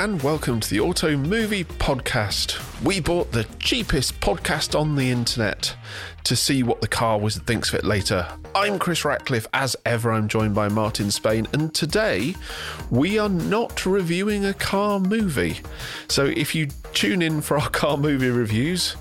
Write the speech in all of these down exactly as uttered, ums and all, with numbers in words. and welcome to the Auto Movie Podcast. We bought the cheapest podcast on the internet to see what the car wizard thinks of it later. I'm Chris Ratcliffe. As ever, I'm joined by Martin Spain, and today we are not reviewing a car movie. So if you tune in for our car movie reviews,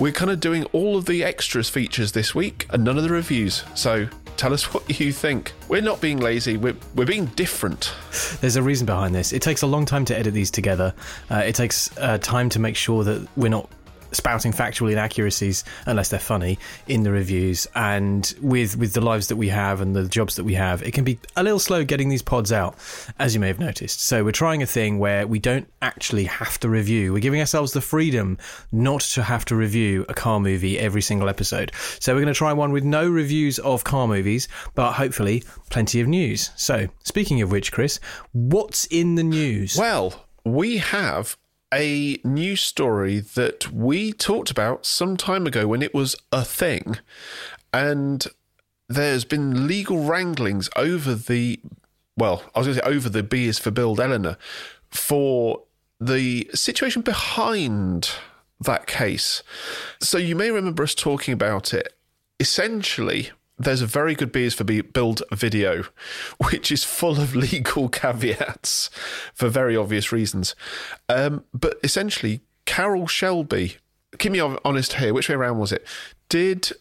we're kind of doing all of the extras features this week and none of the reviews. So tell us what you think. We're not being lazy, we're, we're being different. There's a reason behind this. It takes a long time to edit these together. Uh, it takes uh, time to make sure that we're not spouting factual inaccuracies, unless they're funny, in the reviews. And with, with the lives that we have and the jobs that we have, it can be a little slow getting these pods out, as you may have noticed. So we're trying a thing where we don't actually have to review. We're giving ourselves the freedom not to have to review a car movie every single episode. So we're going to try one with no reviews of car movies, but hopefully plenty of news. So, speaking of which, Chris, what's in the news? Well, we have a news story that we talked about some time ago when it was a thing, and there's been legal wranglings over the, well, I was going to say over the BeersForBuild Eleanor, for the situation behind that case. So you may remember us talking about it. Essentially, there's a very good BeersForBuild video, which is full of legal caveats for very obvious reasons. Um, but essentially, Carroll Shelby, keep me honest here, which way around was it? Did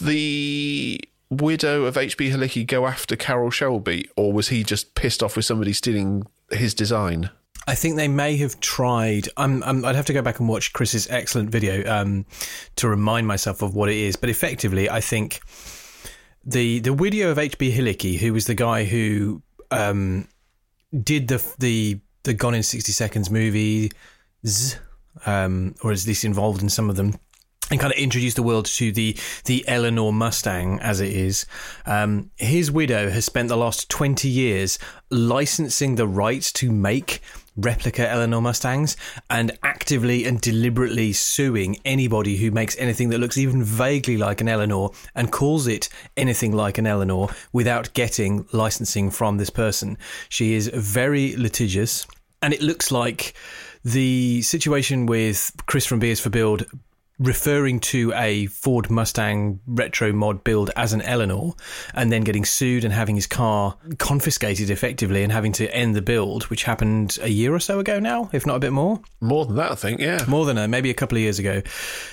the widow of H B. Halicki go after Carroll Shelby, or was he just pissed off with somebody stealing his design? I think they may have tried. I'm, I'm, I'd have to go back and watch Chris's excellent video um, to remind myself of what it is. But effectively, I think the the widow of H B. Halicki, who was the guy who um, did the the the Gone in sixty Seconds movies, um, or is at least involved in some of them, and kind of introduced the world to the the Eleanor Mustang, as it is. Um, his widow has spent the last twenty years licensing the rights to make replica Eleanor Mustangs and actively and deliberately suing anybody who makes anything that looks even vaguely like an Eleanor and calls it anything like an Eleanor without getting licensing from this person. She is very litigious, and it looks like the situation with Chris from BeersForBuild referring to a Ford Mustang retro mod build as an Eleanor and then getting sued and having his car confiscated effectively and having to end the build, which happened a year or so ago now, if not a bit more. More than that, I think, yeah. More than that, maybe a couple of years ago.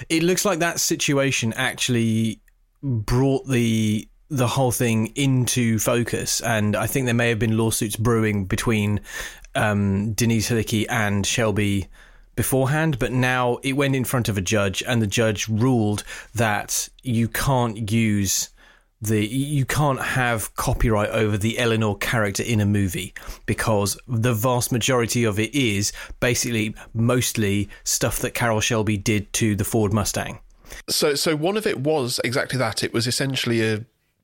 It looks like that situation actually brought the the whole thing into focus, and I think there may have been lawsuits brewing between um, Denise Halicki and Shelby beforehand, but now it went in front of a judge, and the judge ruled that you can't use the you can't have copyright over the Eleanor character in a movie, because the vast majority of it is basically mostly stuff that Carroll Shelby did to the Ford Mustang. So, so one of it was exactly that. It was essentially a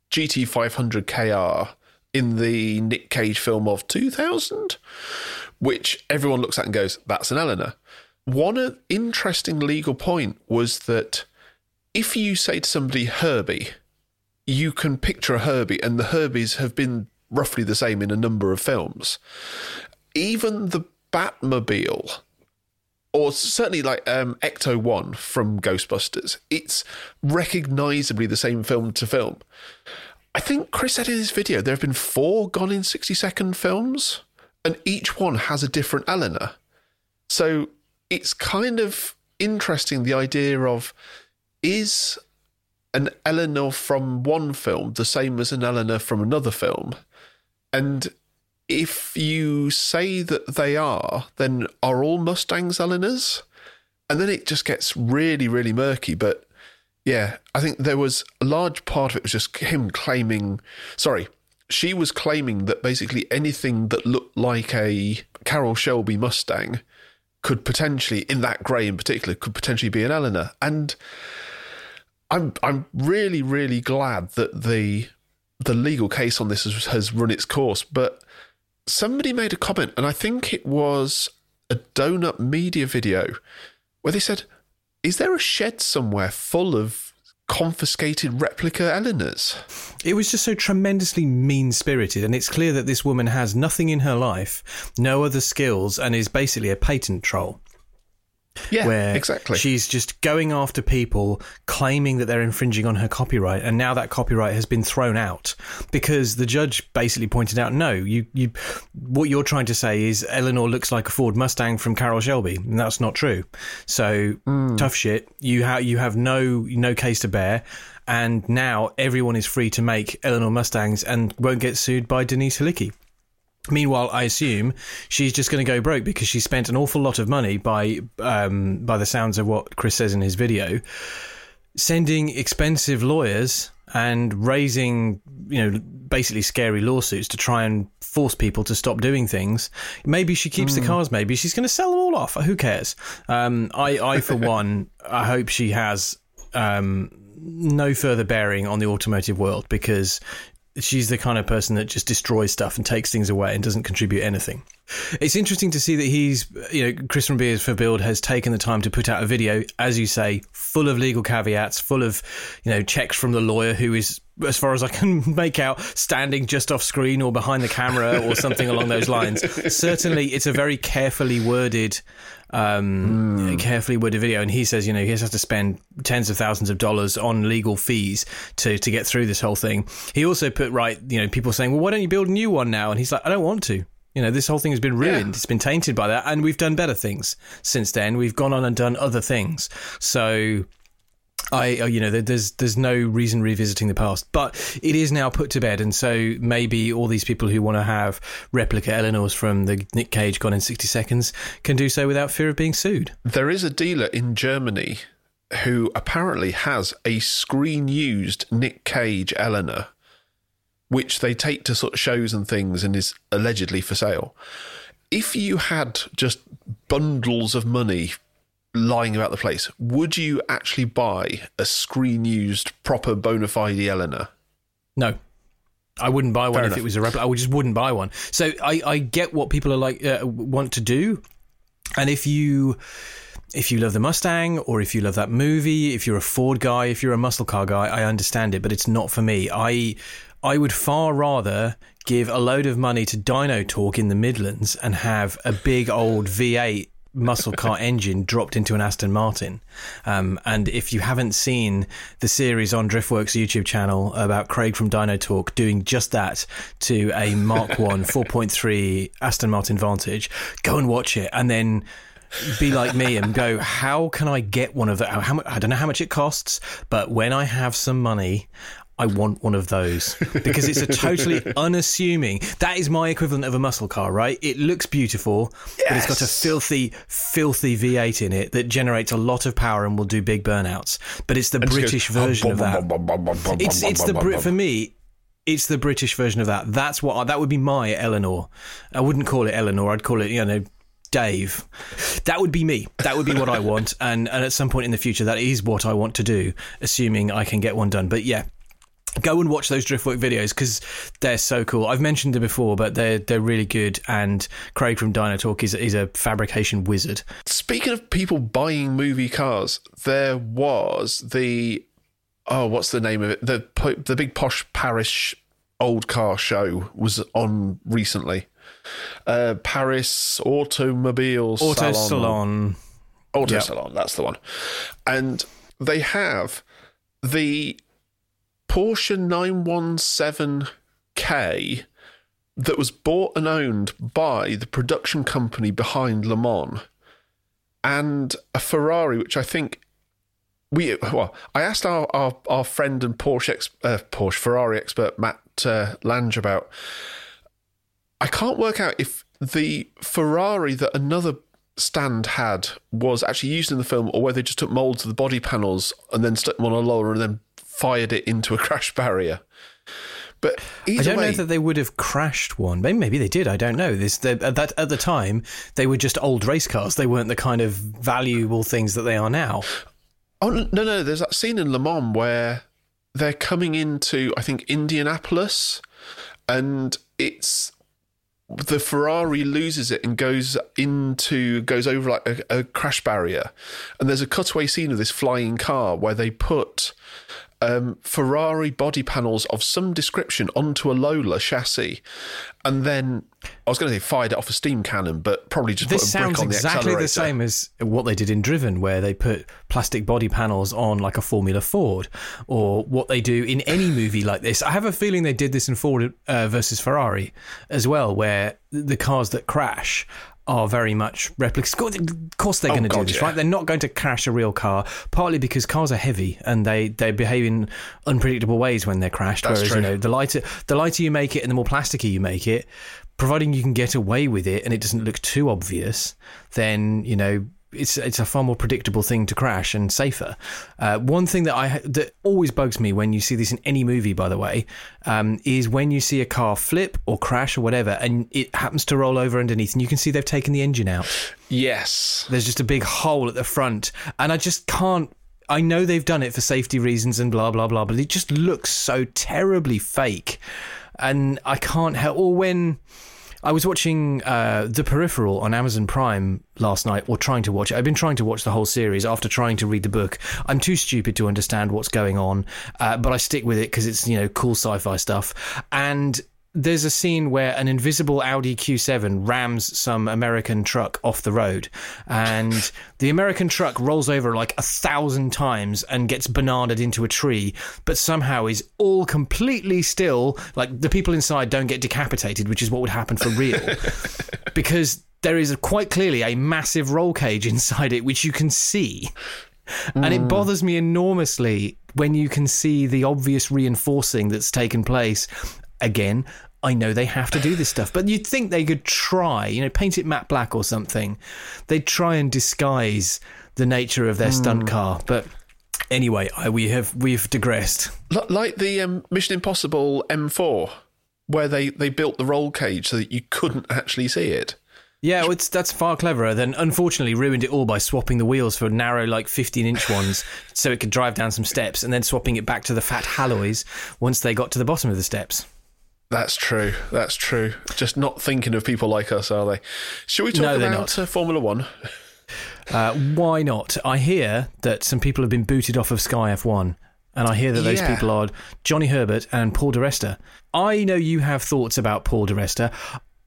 G T five hundred K R in the Nick Cage film of two thousand, which everyone looks at and goes, "That's an Eleanor." One interesting legal point was that if you say to somebody Herbie, you can picture a Herbie, and the Herbies have been roughly the same in a number of films. Even the Batmobile, or certainly like um, Ecto one from Ghostbusters, it's recognisably the same film to film. I think Chris said in his video there have been four Gone in sixty second films, and each one has a different Eleanor. So it's kind of interesting, the idea of, is an Eleanor from one film the same as an Eleanor from another film? And if you say that they are, then are all Mustangs Eleanors? And then it just gets really, really murky. But yeah, I think there was a large part of it was just him claiming, sorry, she was claiming that basically anything that looked like a Carroll Shelby Mustang could potentially, in that grey in particular, could potentially be an Eleanor. And I'm I'm really, really glad that the the legal case on this has, has run its course. But somebody made a comment, and I think it was a Donut Media video, where they said, is there a shed somewhere full of confiscated replica Eleanor's. It was just so tremendously mean-spirited, and it's clear that this woman has nothing in her life, no other skills, and is basically a patent troll. Yeah, where exactly. She's just going after people, claiming that they're infringing on her copyright, and now that copyright has been thrown out because the judge basically pointed out, no, you, you, what you're trying to say is Eleanor looks like a Ford Mustang from Carroll Shelby, and that's not true. So mm. tough shit. You have you have no no case to bear, and now everyone is free to make Eleanor Mustangs and won't get sued by Denise Halicki. Meanwhile, I assume she's just going to go broke because she spent an awful lot of money by, um, by the sounds of what Chris says in his video, sending expensive lawyers and raising, you know, basically scary lawsuits to try and force people to stop doing things. Maybe she keeps mm. the cars. Maybe she's going to sell them all off. Who cares? Um, I, I, for one, I hope she has um, no further bearing on the automotive world, because she's the kind of person that just destroys stuff and takes things away and doesn't contribute anything. It's interesting to see that he's, you know, Chris from BeersForBuild has taken the time to put out a video, as you say, full of legal caveats, full of, you know, checks from the lawyer who is, as far as I can make out, standing just off screen or behind the camera or something along those lines. Certainly, it's a very carefully worded, um, mm. carefully worded video. And he says, you know, he has to spend tens of thousands of dollars on legal fees to, to get through this whole thing. He also put, right, you know, people saying, well, why don't you build a new one now? And he's like, I don't want to. You know, this whole thing has been ruined. Yeah. It's been tainted by that. And we've done better things since then. We've gone on and done other things. So, I, you know, there's there's no reason revisiting the past. But it is now put to bed. And so maybe all these people who want to have replica Eleanor's from the Nick Cage Gone in sixty Seconds can do so without fear of being sued. There is a dealer in Germany who apparently has a screen-used Nick Cage Eleanor, which they take to sort of shows and things and is allegedly for sale. If you had just bundles of money lying about the place, would you actually buy a screen-used, proper, bona fide Eleanor? No. I wouldn't buy one Fair if enough. It was a replica. I just wouldn't buy one. So I, I get what people are like uh, want to do. And if you... If you love the Mustang, or if you love that movie, if you're a Ford guy, if you're a muscle car guy, I understand it, but it's not for me. I I would far rather give a load of money to Dino Talk in the Midlands and have a big old V eight muscle car engine dropped into an Aston Martin. Um, and if you haven't seen the series on Driftworks' YouTube channel about Craig from Dino Talk doing just that to a Mark One four point three Aston Martin Vantage, go and watch it, and then be like me and go, how can I get one of that? How much? I don't know how much it costs, but when I have some money, I want one of those, because it's a totally unassuming. That is my equivalent of a muscle car, right? It looks beautiful, yes, but it's got a filthy, filthy V eight in it that generates a lot of power and will do big burnouts. But it's the and British goes, version of that. It's it's the Brit for me. It's the British version of that. That's what I, that would be my Eleanor. I wouldn't call it Eleanor. I'd call it, you know, Dave. That would be me. That would be what I want. And, and at some point in the future, that is what I want to do, assuming I can get one done. But yeah, go and watch those Driftwork videos because they're so cool. I've mentioned them before, but they're they're really good. And Craig from Dino Talk is, is a fabrication wizard. Speaking of people buying movie cars, there was the, oh, what's the name of it? The, the big posh Paris old car show was on recently. Uh, Paris Automobile Auto Salon. Salon. Auto yep. Salon, that's the one. And they have the Porsche nine one seven K that was bought and owned by the production company behind Le Mans, and a Ferrari, which I think we, well, I asked our, our, our friend and Porsche, uh, Porsche Ferrari expert, Matt uh, Lange, about. I can't work out if the Ferrari that another stand had was actually used in the film, or whether they just took moulds of the body panels and then stuck them on a roller and then fired it into a crash barrier. But either I don't way, know that they would have crashed one. Maybe, maybe they did. I don't know. This the, at, that, at the time, they were just old race cars. They weren't the kind of valuable things that they are now. Oh, no, no. There's that scene in Le Mans where they're coming into, I think, Indianapolis, and it's... the Ferrari loses it and goes into, goes over like a, a crash barrier. And there's a cutaway scene of this flying car where they put um, Ferrari body panels of some description onto a Lola chassis, and then I was going to say fired it off a steam cannon, but probably just this put a brick on the exactly accelerator. This sounds exactly the same as what they did in Driven, where they put plastic body panels on like a Formula Ford, or what they do in any movie like this. I have a feeling they did this in Ford uh, versus Ferrari as well, where the cars that crash are very much replicas. Of course they're oh, going to do this, yeah. right? They're not going to crash a real car, partly because cars are heavy and they, they behave in unpredictable ways when they're crashed. That's whereas, true. you know, the lighter the lighter you make it and the more plasticky you make it, providing you can get away with it and it doesn't look too obvious, then, you know, it's it's a far more predictable thing to crash and safer. Uh, one thing that I that always bugs me when you see this in any movie, by the way, um, is when you see a car flip or crash or whatever, and it happens to roll over underneath, and you can see they've taken the engine out. Yes. There's just a big hole at the front, and I just can't. I know they've done it for safety reasons and blah, blah, blah, but it just looks so terribly fake, and I can't help. Or when... I was watching uh, The Peripheral on Amazon Prime last night, or trying to watch it. I've been trying to watch the whole series after trying to read the book. I'm too stupid to understand what's going on, uh, but I stick with it because it's, you know, cool sci-fi stuff. And there's a scene where an invisible Audi Q seven rams some American truck off the road, and the American truck rolls over like a thousand times and gets bananaed into a tree, but somehow is all completely still. Like, the people inside don't get decapitated, which is what would happen for real, because there is quite clearly a massive roll cage inside it, which you can see. And it bothers me enormously when you can see the obvious reinforcing that's taken place. Again, I know they have to do this stuff, but you'd think they could try, you know, paint it matte black or something. They'd try and disguise the nature of their mm. stunt car. But anyway, I, we have we've digressed. Like the um, Mission Impossible M four, where they, they built the roll cage so that you couldn't actually see it. Yeah, well, it's, that's far cleverer. Then, unfortunately, ruined it all by swapping the wheels for narrow, like fifteen-inch ones, so it could drive down some steps, and then swapping it back to the fat alloys once they got to the bottom of the steps. That's true. That's true. Just not thinking of people like us, are they? Shall we talk no, about uh, Formula One? uh, why not? I hear that some people have been booted off of Sky F one, and I hear that those yeah. people are Johnny Herbert and Paul Di Resta. I know you have thoughts about Paul Di Resta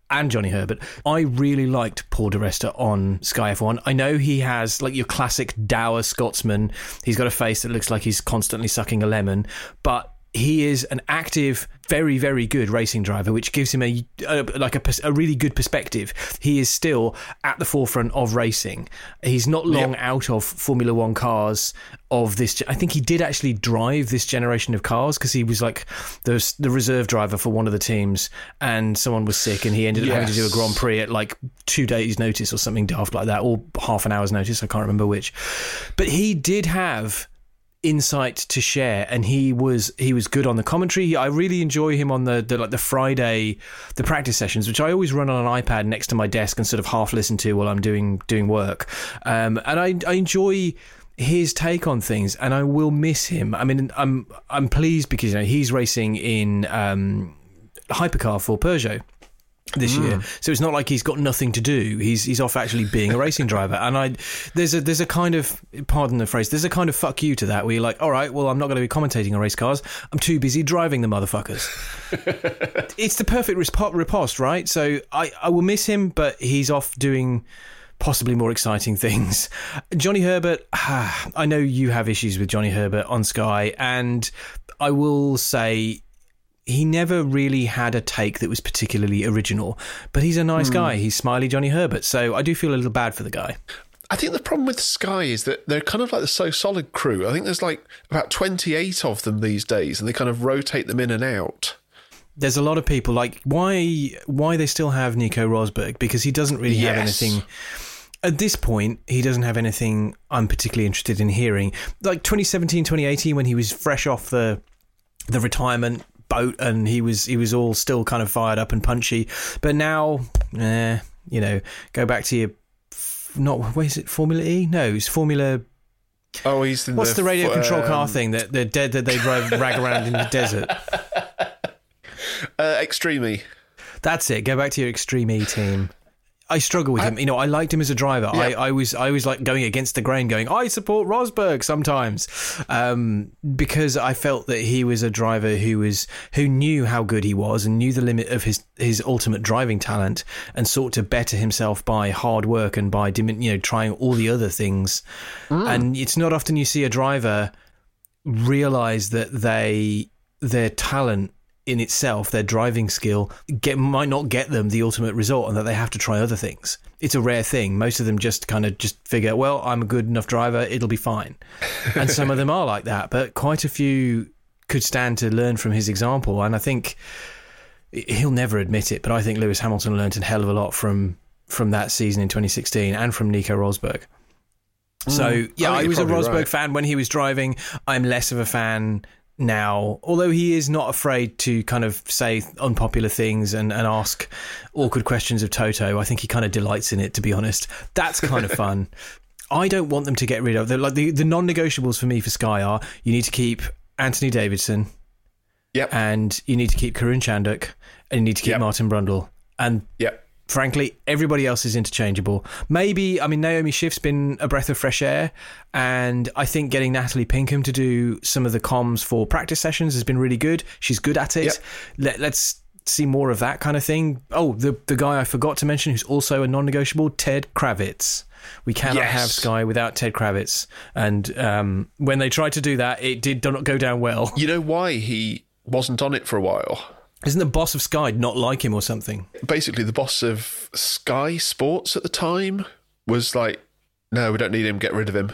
and Johnny Herbert. I really liked Paul Di Resta on Sky F one. I know he has, like, your classic dour Scotsman. He's got a face that looks like he's constantly sucking a lemon, but he is an active, very, very good racing driver, which gives him a, a like a, a really good perspective. He is still at the forefront of racing. He's not long yep. out of Formula One cars of this. I think he did actually drive this generation of cars because he was like the, the reserve driver for one of the teams, and someone was sick, and he ended up yes. having to do a Grand Prix at like two days' notice or something daft like that, or half an hour's notice. I can't remember which. But he did have insight to share, and he was he was good on the commentary. I really enjoy him on the, the like the Friday the practice sessions, which I always run on an iPad next to my desk and sort of half listen to while I'm doing doing work. Um, and I, I enjoy his take on things, and I will miss him. I mean, I'm I'm pleased because, you know, he's racing in um, hypercar for Peugeot this mm. year, so it's not like he's got nothing to do. He's he's off actually being a racing driver, and I there's a there's a kind of, pardon the phrase, there's a kind of fuck you to that, where you're like, all right, well, I'm not going to be commentating on race cars. I'm too busy driving the motherfuckers. It's the perfect riposte, right? So I I will miss him, but he's off doing possibly more exciting things. Johnny Herbert, ah, I know you have issues with Johnny Herbert on Sky, and I will say, he never really had a take that was particularly original, but he's a nice mm. guy. He's smiley Johnny Herbert, so I do feel a little bad for the guy. I think the problem with Sky is that they're kind of like the So Solid crew. I think there's like about twenty-eight of them these days, and they kind of rotate them in and out. There's a lot of people. Like, why why they still have Nico Rosberg? Because he doesn't really yes. have anything... At this point, he doesn't have anything I'm particularly interested in hearing. Like twenty seventeen, twenty eighteen, when he was fresh off the the retirement boat, and he was he was all still kind of fired up and punchy, but now eh, you know, go back to your not where is it Formula E no it's Formula oh he's in what's the, the radio um, control car thing that they're dead that they rag around in the desert, uh, Extreme E, that's it. Go back to your Extreme E team. I struggle with I, him. You know, I liked him as a driver. Yeah. I, I was I was like going against the grain, going, I support Rosberg sometimes, um, because I felt that he was a driver who was who knew how good he was and knew the limit of his, his ultimate driving talent and sought to better himself by hard work and by, you know, trying all the other things. Mm. And it's not often you see a driver realize that they their talent in itself, their driving skill, get, might not get them the ultimate result, and that they have to try other things. It's a rare thing. Most of them just kind of just figure, well, I'm a good enough driver, it'll be fine. And some of them are like that, but quite a few could stand to learn from his example. And I think he'll never admit it, but I think Lewis Hamilton learned a hell of a lot from from that season in twenty sixteen and from Nico Rosberg. Mm, so yeah, I, I was a Rosberg right. fan when he was driving. I'm less of a fan now, although he is not afraid to kind of say unpopular things and, and ask awkward questions of Toto. I think he kind of delights in it, to be honest. That's kind of fun. I don't want them to get rid of them. Like the, the non-negotiables for me for Sky are, you need to keep Anthony Davidson. Yep. And you need to keep Karun Chandok, and you need to keep yep. Martin Brundle. And yep. frankly, everybody else is interchangeable. Maybe, I mean, Naomi Schiff's been a breath of fresh air, and I think getting Natalie Pinkham to do some of the comms for practice sessions has been really good. She's good at it. Yep. Let, let's see more of that kind of thing. Oh, the the guy I forgot to mention who's also a non-negotiable, Ted Kravitz. We cannot yes. have Sky without Ted Kravitz. And um, when they tried to do that, it did not go down well. You know why he wasn't on it for a while? Isn't the boss of Sky not like him or something? Basically, the boss of Sky Sports at the time was like, no, we don't need him, get rid of him.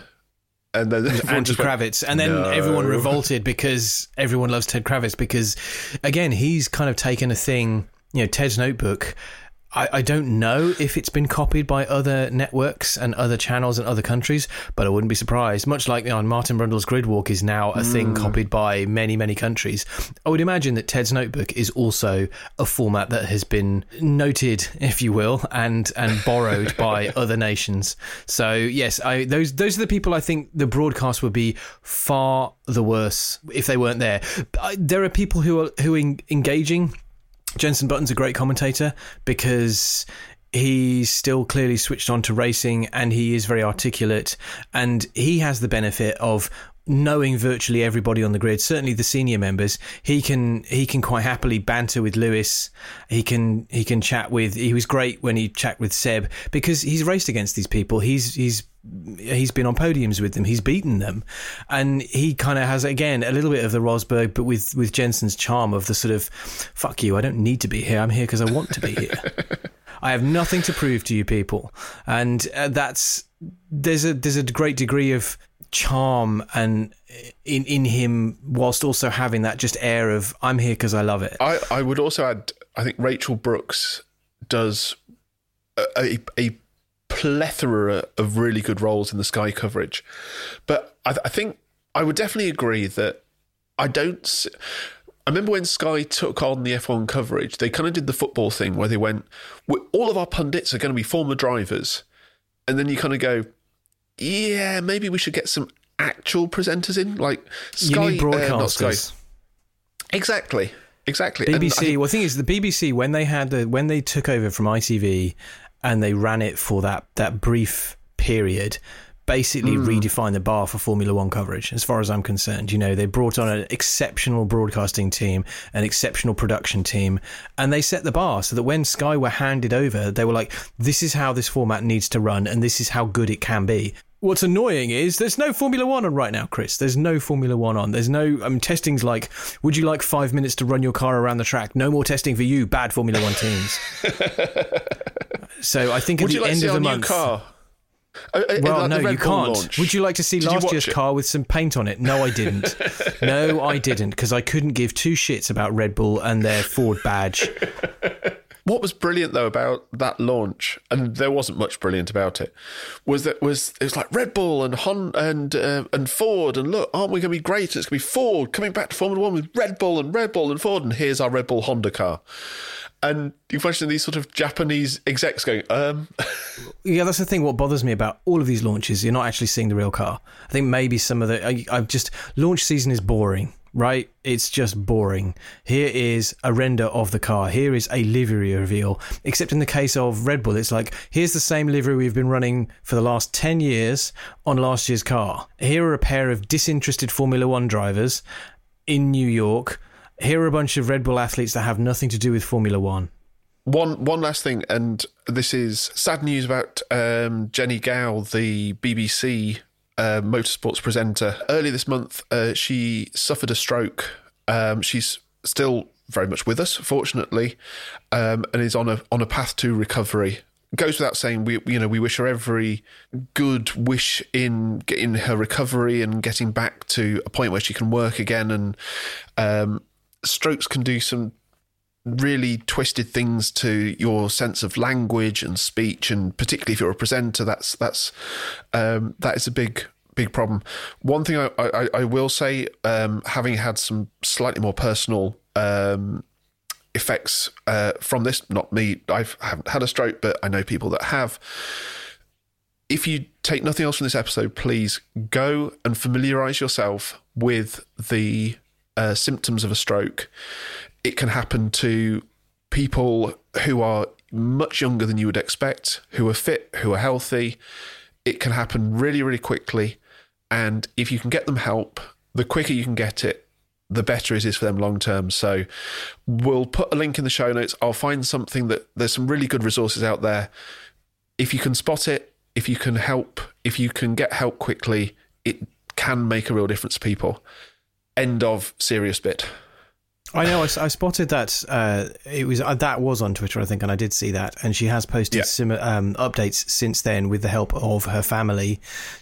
And then Andy Kravitz. And then no. everyone revolted because everyone loves Ted Kravitz because, again, he's kind of taken a thing, you know, Ted's Notebook. I, I don't know if it's been copied by other networks and other channels and other countries, but I wouldn't be surprised. Much like, you know, Martin Brundle's Gridwalk is now a mm. thing copied by many, many countries. I would imagine that Ted's Notebook is also a format that has been noted, if you will, and and borrowed by other nations. So, yes, I, those those are the people I think the broadcast would be far the worse if they weren't there. I, there are people who are who are engaging. Jenson Button's a great commentator because he's still clearly switched on to racing and he is very articulate, and he has the benefit of knowing virtually everybody on the grid, certainly the senior members. He can he can quite happily banter with Lewis. He can he can chat with he was great when he chatted with Seb because he's raced against these people. He's he's he's been on podiums with them. He's beaten them. And he kind of has, again, a little bit of the Rosberg, but with, with Jensen's charm of the sort of, fuck you, I don't need to be here. I'm here because I want to be here. I have nothing to prove to you people. And uh, that's, there's a, there's a great degree of charm and in, in him whilst also having that just air of, I'm here because I love it. I, I would also add, I think Rachel Brooks does a, a, a plethora of really good roles in the Sky coverage. But I, th- I think I would definitely agree that I don't... S- I remember when Sky took on the F one coverage, they kind of did the football thing where they went, all of our pundits are going to be former drivers. And then you kind of go, yeah, maybe we should get some actual presenters in, like Sky... You need broadcasters. Uh, not Sky. Exactly, exactly. B B C, think- well, the thing is, the B B C, when they had the, when they took over from I T V... and they ran it for that that brief period, basically mm. redefined the bar for Formula One coverage, as far as I'm concerned. You know, they brought on an exceptional broadcasting team, an exceptional production team, and they set the bar so that when Sky were handed over, they were like, this is how this format needs to run, and this is how good it can be. What's annoying is there's no Formula One on right now, Chris. There's no Formula One on. There's no, I mean, testing's like, would you like five minutes to run your car around the track? No more testing for you, bad Formula One teams. So I think at would the like end of the month... Car? Well, like no, you can't. Launch. Would you like to see Did last year's it? car with some paint on it? No, I didn't. no, I didn't, because I couldn't give two shits about Red Bull and their Ford badge. What was brilliant, though, about that launch, and there wasn't much brilliant about it, was that was it was like Red Bull and Hon and uh, and Ford, and look, aren't we going to be great? It's going to be Ford coming back to Formula One with Red Bull and Red Bull and Ford, and here's our Red Bull Honda car. And you question these sort of Japanese execs going, um... yeah, that's the thing. What bothers me about all of these launches, you're not actually seeing the real car. I think maybe some of the... I, I've just... Launch season is boring. right? It's just boring. Here is a render of the car. Here is a livery reveal. Except in the case of Red Bull, it's like, here's the same livery we've been running for the last ten years on last year's car. Here are a pair of disinterested Formula One drivers in New York. Here are a bunch of Red Bull athletes that have nothing to do with Formula One. One one last thing, and this is sad news about um, Jenny Gow, the B B C uh, motorsports presenter. Earlier this month, uh, she suffered a stroke. Um, she's still very much with us, fortunately, um, and is on a on a path to recovery. Goes without saying, we you know we wish her every good wish in getting her recovery and getting back to a point where she can work again. And um, strokes can do some really twisted things to your sense of language and speech, and particularly if you're a presenter, that's that's um, that is a big big problem. One thing I, I, I will say, um, having had some slightly more personal um, effects uh, from this, not me, I've, I haven't had a stroke, but I know people that have. If you take nothing else from this episode, please go and familiarise yourself with the uh, symptoms of a stroke. It can happen to people who are much younger than you would expect, who are fit, who are healthy. It can happen really, really quickly. And if you can get them help, the quicker you can get it, the better it is for them long term. So we'll put a link in the show notes. I'll find something that there's some really good resources out there. If you can spot it, if you can help, if you can get help quickly, it can make a real difference to people. End of serious bit. I know, I, I spotted that. Uh, it was uh, that was on Twitter, I think, and I did see that. And she has posted yeah. some um, updates since then with the help of her family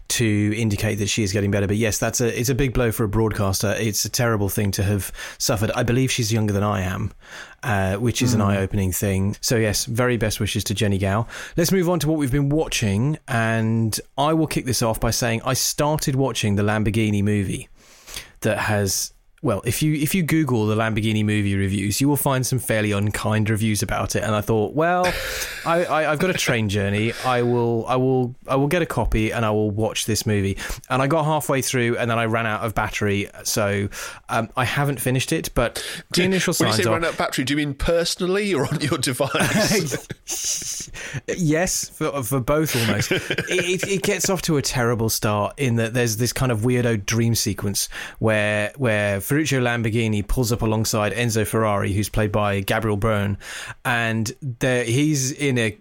to indicate that she is getting better. But yes, that's a it's a big blow for a broadcaster. It's a terrible thing to have suffered. I believe she's younger than I am, uh, which is mm. an eye-opening thing. So yes, very best wishes to Jenny Gow. Let's move on to what we've been watching, and I will kick this off by saying I started watching the Lamborghini movie that has. Well, if you if you Google the Lamborghini movie reviews, you will find some fairly unkind reviews about it. And I thought, well, I, I, I've got a train journey. I will I will I will get a copy and I will watch this movie. And I got halfway through and then I ran out of battery, so um, I haven't finished it. But the initial signs are. When you say ran out of battery, do you mean personally or on your device? Yes, for for both almost. it, it gets off to a terrible start in that there's this kind of weirdo dream sequence where where. Ferruccio Lamborghini pulls up alongside Enzo Ferrari, who's played by Gabriel Byrne, and there, he's in a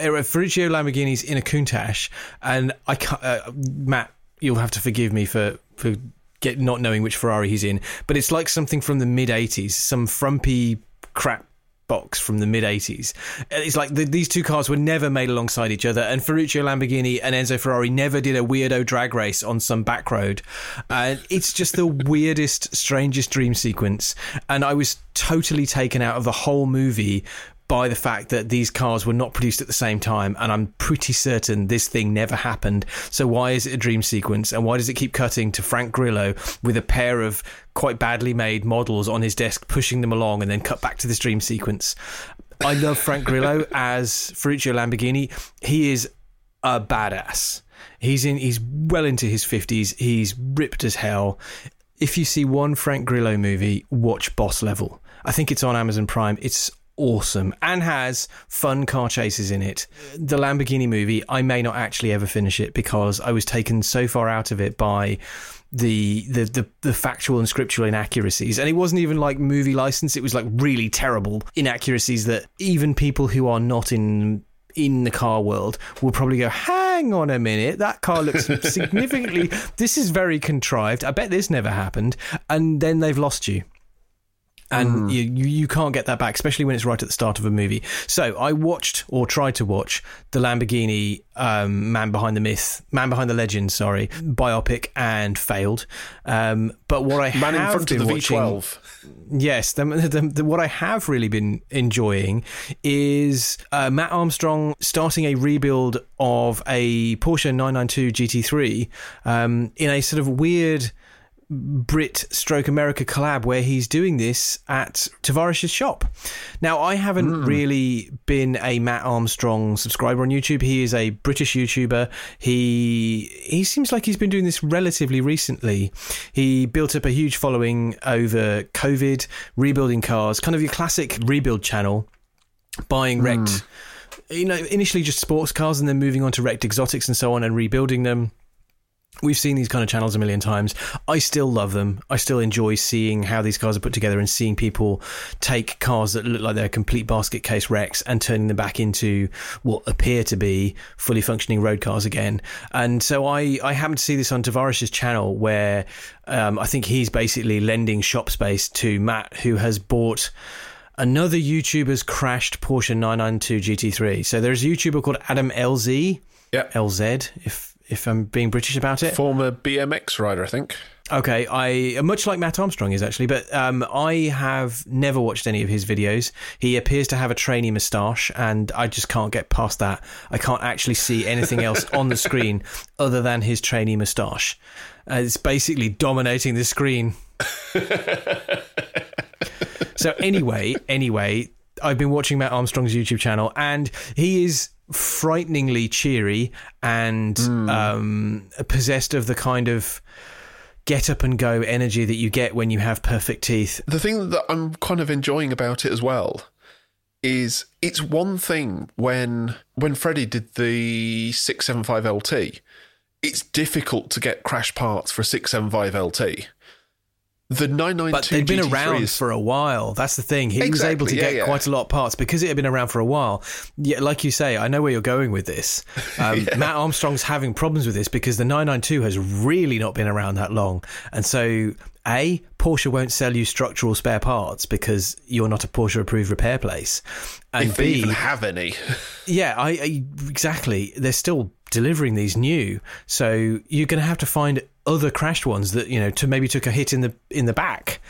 uh, Ferruccio Lamborghini's in a Countach, and I can't, uh, Matt, you'll have to forgive me for for get, not knowing which Ferrari he's in, but it's like something from the mid eighties, some frumpy crap box from the mid eighties. It's like the, these two cars were never made alongside each other, and Ferruccio Lamborghini and Enzo Ferrari never did a weirdo drag race on some back road. Uh, it's just the weirdest, strangest dream sequence, and I was totally taken out of the whole movie by the fact that these cars were not produced at the same time, and I'm pretty certain this thing never happened. So why is it a dream sequence, and why does it keep cutting to Frank Grillo with a pair of quite badly made models on his desk, pushing them along, and then cut back to this dream sequence? I love Frank Grillo as Ferruccio Lamborghini. He is a badass. He's in. He's well into his fifties. He's ripped as hell. If you see one Frank Grillo movie, watch Boss Level. I think it's on Amazon Prime. It's awesome and has fun car chases in it. The Lamborghini movie, I may not actually ever finish it because I was taken so far out of it by the the the, the factual and scriptural inaccuracies, and it wasn't even like movie license, it was like really terrible inaccuracies that even people who are not in in the car world will probably go, hang on a minute, that car looks significantly, this is very contrived, I bet this never happened, and then they've lost you. And mm. you, you you can't get that back, especially when it's right at the start of a movie. So I watched, or tried to watch, the Lamborghini um, Man Behind the Myth, Man Behind the Legend, sorry, biopic, and failed. Um, but what I Man have in front been of the watching, V twelve. Yes, the, the, the, what I have really been enjoying is uh, Matt Armstrong starting a rebuild of a Porsche nine ninety-two G T three um, in a sort of weird Brit stroke America collab where he's doing this at Tavares's shop. Now, I haven't mm. really been a Matt Armstrong subscriber on YouTube. He is a British YouTuber. He he seems like he's been doing this relatively recently. He built up a huge following over COVID, rebuilding cars, kind of your classic rebuild channel, buying wrecked, mm. you know, initially just sports cars and then moving on to wrecked exotics and so on and rebuilding them. We've seen these kind of channels a million times. I still love them. I still enjoy seeing how these cars are put together and seeing people take cars that look like they're complete basket case wrecks and turning them back into what appear to be fully functioning road cars again. And so I, I happened to see this on Tavares's channel where um, I think he's basically lending shop space to Matt, who has bought another YouTuber's crashed Porsche nine ninety-two G T three. So there's a YouTuber called Adam L Z. Yeah. L Z, if... if I'm being British about it. Former B M X rider, I think. Okay, I much like Matt Armstrong is actually, but um, I have never watched any of his videos. He appears to have a trainee moustache, and I just can't get past that. I can't actually see anything else on the screen other than his trainee moustache. Uh, it's basically dominating the screen. So anyway, anyway, I've been watching Matt Armstrong's YouTube channel, and he is frighteningly cheery and mm. um, possessed of the kind of get up and go energy that you get when you have perfect teeth. The thing that I'm kind of enjoying about it as well is it's one thing when when Freddie did the six seventy-five L T, it's difficult to get crash parts for a six seventy-five L T. The nine ninety-two but they'd been G T three around is... for a while. That's the thing. He exactly, was able to yeah, get yeah. quite a lot of parts because it had been around for a while. Yeah, like you say, I know where you're going with this. Um, yeah. Matt Armstrong's having problems with this because the nine ninety-two has really not been around that long. And so, A, Porsche won't sell you structural spare parts because you're not a Porsche-approved repair place. And if B, they even have any. yeah, I, I exactly. They're still delivering these new. So you're going to have to find other crashed ones that, you know, to maybe took a hit in the in the back,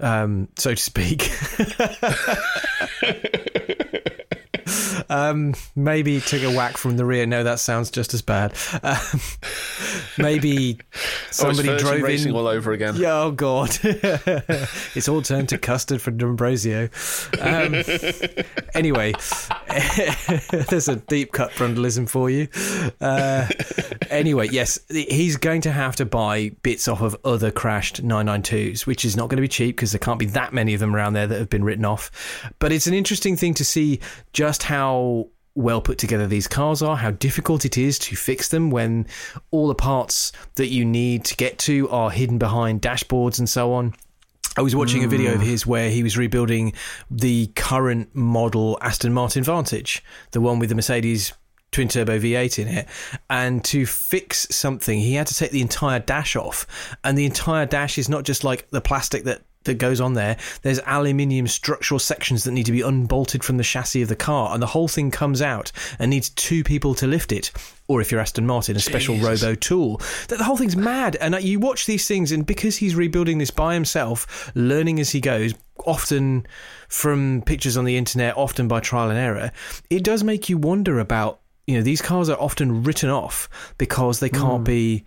um, so to speak. um, maybe took a whack from the rear. No, that sounds just as bad. Um, maybe somebody oh, it's drove racing in all over again. Yeah, oh god, it's all turned to custard for D'Ambrosio. Um, anyway, there's a deep cut brundalism for you. Uh, anyway, yes, he's going to have to buy bits off of other crashed nine ninety-twos, which is not going to be cheap because there can't be that many of them around there that have been written off. But it's an interesting thing to see just how well put together these cars are, how difficult it is to fix them when all the parts that you need to get to are hidden behind dashboards and so on. I was watching a video of his where he was rebuilding the current model Aston Martin Vantage, the one with the Mercedes twin turbo V eight in it, and to fix something he had to take the entire dash off, and the entire dash is not just like the plastic that that goes on there. There's aluminium structural sections that need to be unbolted from the chassis of the car, and the whole thing comes out and needs two people to lift it, or if you're Aston Martin, a Jeez. special robo tool. That the whole thing's mad. And you watch these things, and because he's rebuilding this by himself, learning as he goes, often from pictures on the internet, often by trial and error, it does make you wonder about, you know, these cars are often written off because they can't mm. be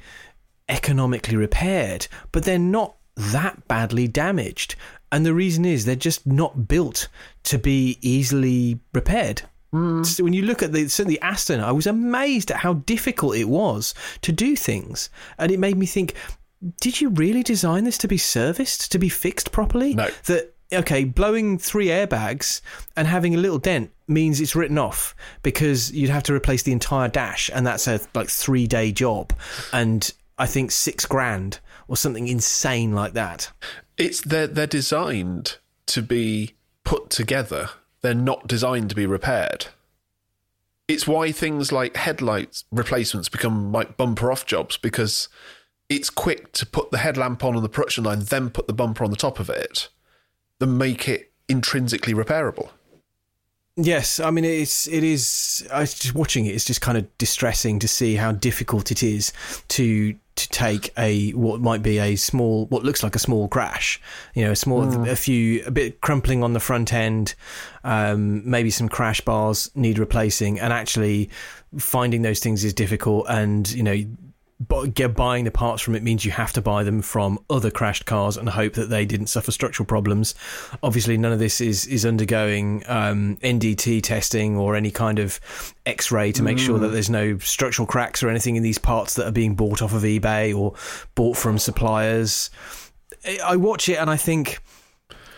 economically repaired, but they're not that badly damaged, and the reason is they're just not built to be easily repaired. mm. So when you look at the certainly Aston, I was amazed at how difficult it was to do things, and it made me think, did you really design this to be serviced, to be fixed properly? No. That okay, blowing three airbags and having a little dent means it's written off because you'd have to replace the entire dash, and that's a like three day job, and I think six grand or something insane like that. It's they're, they're designed to be put together. They're not designed to be repaired. It's why things like headlights replacements become like bumper off jobs, because it's quick to put the headlamp on on the production line, then put the bumper on the top of it, then make it intrinsically repairable. Yes, I mean, it's, it is, I was just watching it, it's just kind of distressing to see how difficult it is to to take a, what might be a small, what looks like a small crash, you know, a small, mm. a few, a bit crumpling on the front end, um, maybe some crash bars need replacing, and actually finding those things is difficult, and, you know, but get buying the parts from it means you have to buy them from other crashed cars and hope that they didn't suffer structural problems. Obviously, none of this is is undergoing um, N D T testing or any kind of X-ray to make mm. sure that there's no structural cracks or anything in these parts that are being bought off of eBay or bought from suppliers. I watch it and I think,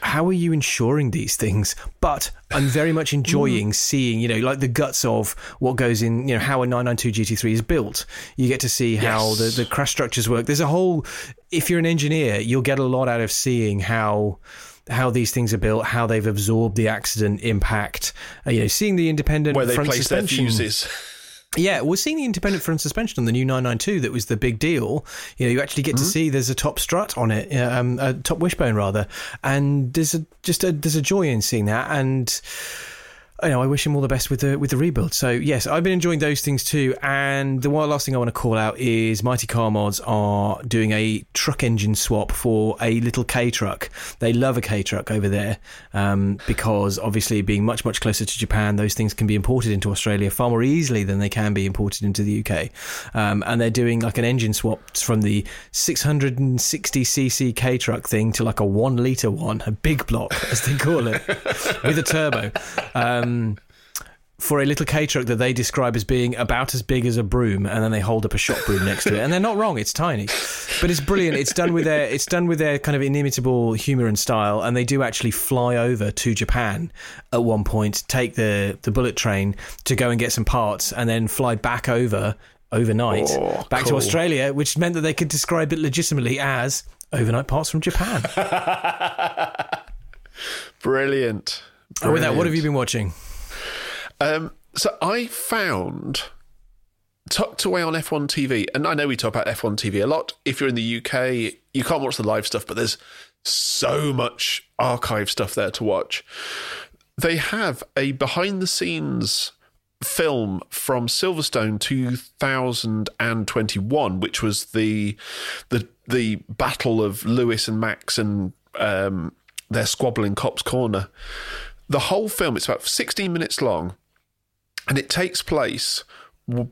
how are you ensuring these things? But I'm very much enjoying seeing, you know, like the guts of what goes in, you know, how a nine ninety-two G T three is built. You get to see how yes. the, the crash structures work. There's a whole, if you're an engineer, you'll get a lot out of seeing how how these things are built, how they've absorbed the accident impact, uh, you know, seeing the independent front suspension. Where they place their fuses. Yeah, we're seeing the independent front suspension on the new nine ninety-two. That was the big deal. You know, you actually get mm-hmm. to see there's a top strut on it, um, a top wishbone rather, and there's a just a, there's a joy in seeing that. And you know, I wish him all the best with the with the rebuild. So yes, I've been enjoying those things too. And the one last thing I want to call out is Mighty Car Mods are doing a truck engine swap for a little K truck. They love a K truck over there um, because obviously being much, much closer to Japan, those things can be imported into Australia far more easily than they can be imported into the U K. Um, and they're doing like an engine swap from the six sixty c c K truck thing to like a one litre one, a big block as they call it, with a turbo. Um, Um, for a little K truck that they describe as being about as big as a broom, and then they hold up a shop broom next to it, and they're not wrong. It's tiny, but it's brilliant. It's done with their it's done with their kind of inimitable humour and style, and they do actually fly over to Japan at one point, take the the bullet train to go and get some parts, and then fly back over overnight oh, back cool. to Australia, which meant that they could describe it legitimately as overnight parts from Japan. Brilliant. Brilliant. And with that, what have you been watching? Um, so I found, tucked away on F one T V, and I know we talk about F one T V a lot. If you're in the U K, you can't watch the live stuff, but there's so much archive stuff there to watch. They have a behind-the-scenes film from Silverstone two thousand twenty-one, which was the the the battle of Lewis and Max and um, their squabble in Cops Corner. The whole film, it's about sixteen minutes long, and it takes place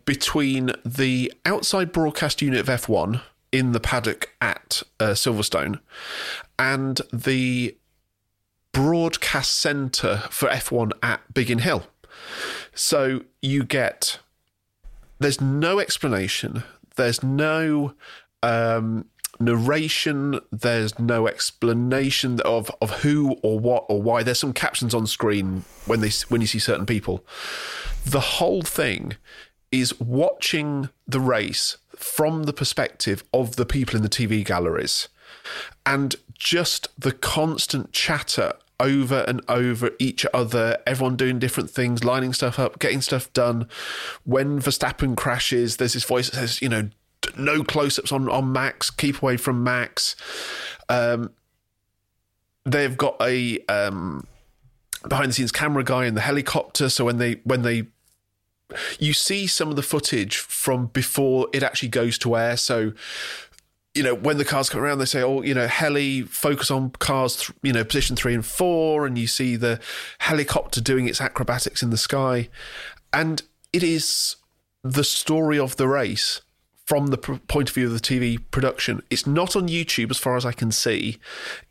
between the outside broadcast unit of F one in the paddock at uh, Silverstone and the broadcast centre for F one at Biggin Hill. So you get... There's no explanation. There's no... Um, narration, there's no explanation of, of who or what or why. There's some captions on screen when they when you see certain people. The whole thing is watching the race from the perspective of the people in the T V galleries, and just the constant chatter over and over each other, everyone doing different things, lining stuff up, getting stuff done. When Verstappen crashes, there's this voice that says, you know, no close-ups on, on Max, keep away from Max. Um, they've got a um, behind-the-scenes camera guy in the helicopter, so when they when they you see some of the footage from before it actually goes to air. So, you know, when the cars come around, they say, oh, you know, heli, focus on cars, th- you know, position three and four, and you see the helicopter doing its acrobatics in the sky. And it is the story of the race from the point of view of the T V production. It's not on YouTube as far as I can see.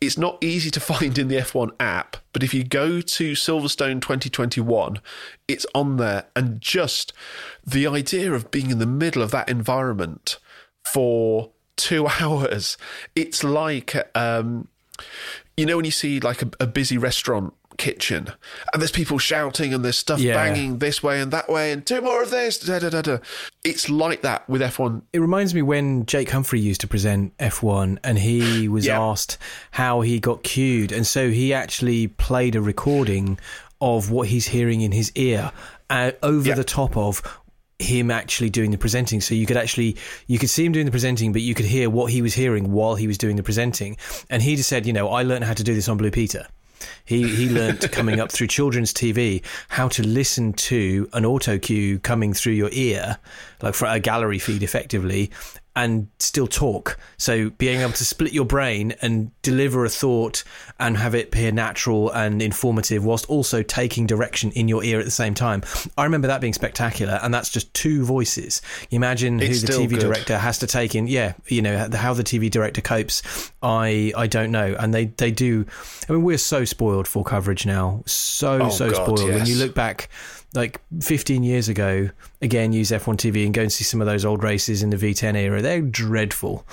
It's not easy to find in the F one app, but if you go to Silverstone twenty twenty-one, it's on there. And just the idea of being in the middle of that environment for two hours, it's like, um, you know, when you see like a, a busy restaurant kitchen and there's people shouting and there's stuff yeah. banging this way and that way and two more of this, da, da, da, da. It's like that with F one. It reminds me when Jake Humphrey used to present F one, and he was yeah. asked how he got cued, and so he actually played a recording of what he's hearing in his ear uh, over yeah. the top of him actually doing the presenting. So you could actually you could see him doing the presenting, but you could hear what he was hearing while he was doing the presenting. And he just said, you know, I learned how to do this on Blue Peter. He he learnt coming up through children's T V how to listen to an auto cue coming through your ear, like for a gallery feed effectively, and still talk. So being able to split your brain and deliver a thought and have it appear natural and informative whilst also taking direction in your ear at the same time. I remember that being spectacular, and that's just two voices. You imagine it's who the T V good. director has to take in. Yeah, you know, how the T V director copes, I I don't know. And they, they do. I mean, we're so spoiled for coverage now. So, oh, so God, spoiled. Yes. When you look back, like fifteen years ago, again, use F one T V and go and see some of those old races in the V ten era. They're dreadful.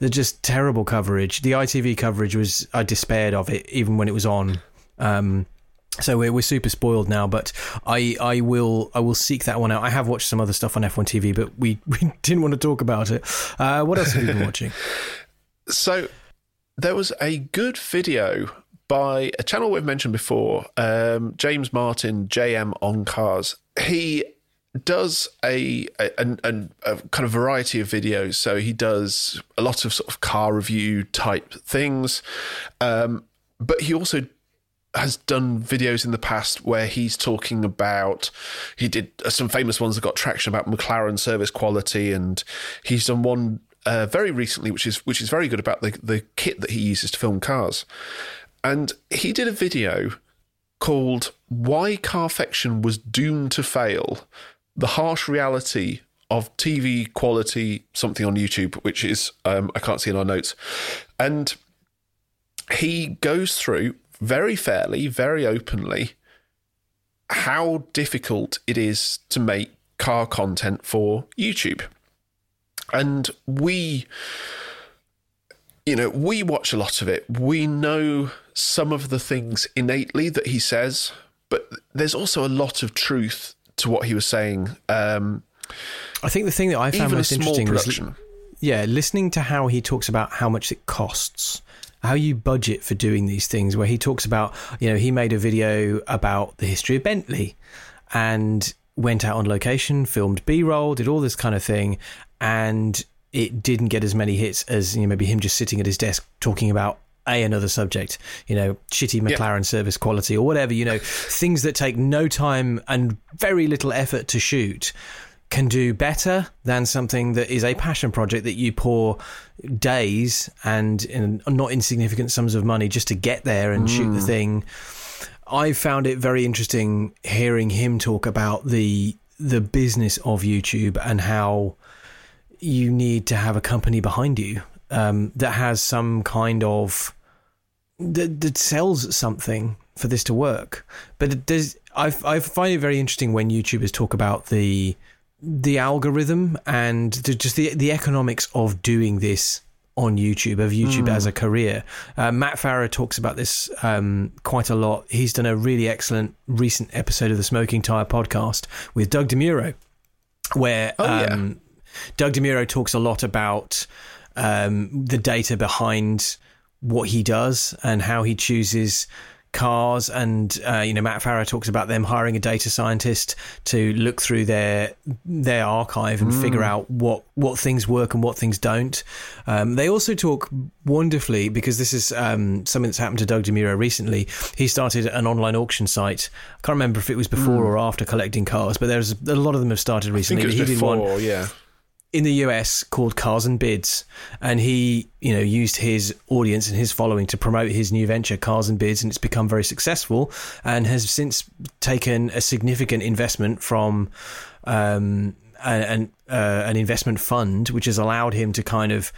They're just terrible coverage. The I T V coverage was, I despaired of it even when it was on. Um, so we're, we're super spoiled now, but I, I will I will seek that one out. I have watched some other stuff on F one T V, but we, we didn't want to talk about it. Uh, what else have you been watching? So there was a good video by a channel we've mentioned before, um, James Martin, J M on Cars. He does a, a, a, a kind of variety of videos. So he does a lot of sort of car review type things. Um, but he also has done videos in the past where he's talking about, he did some famous ones that got traction about McLaren service quality. And he's done one uh, very recently, which is, which is very good about the, the kit that he uses to film cars. And he did a video called Why Carfection Was Doomed to Fail, The Harsh Reality of T V Quality, something on YouTube, which is, um, I can't see in our notes. And he goes through very fairly, very openly, how difficult it is to make car content for YouTube. And we... You know, we watch a lot of it. We know some of the things innately that he says, but there's also a lot of truth to what he was saying. Um, I think the thing that I found most interesting was, yeah, listening to how he talks about how much it costs, how you budget for doing these things, where he talks about, you know, he made a video about the history of Bentley and went out on location, filmed B-roll, did all this kind of thing, and it didn't get as many hits as, you know, maybe him just sitting at his desk talking about a another subject, you know, shitty McLaren yep. service quality or whatever, you know, things that take no time and very little effort to shoot can do better than something that is a passion project that you pour days and in not insignificant sums of money just to get there and mm. shoot the thing. I found it very interesting hearing him talk about the the business of YouTube and how you need to have a company behind you um, that has some kind of that, that sells something for this to work. But it does, I, I find it very interesting when YouTubers talk about the the algorithm and the, just the the economics of doing this on YouTube, of YouTube mm. as a career. Uh, Matt Farah talks about this um, quite a lot. He's done a really excellent recent episode of the Smoking Tire podcast with Doug DeMuro, where. Oh, yeah. um, Doug DeMuro talks a lot about um, the data behind what he does and how he chooses cars. And, uh, you know, Matt Farah talks about them hiring a data scientist to look through their their archive and mm. figure out what, what things work and what things don't. Um, they also talk wonderfully, because this is um, something that's happened to Doug DeMuro recently. He started an online auction site. I can't remember if it was before mm. or after collecting cars, but there's a lot of them have started recently. I think it was he before, did one, yeah. in the U S called Cars and Bids, and he, you know, used his audience and his following to promote his new venture, Cars and Bids, and it's become very successful and has since taken a significant investment from um, an uh, an investment fund, which has allowed him to kind of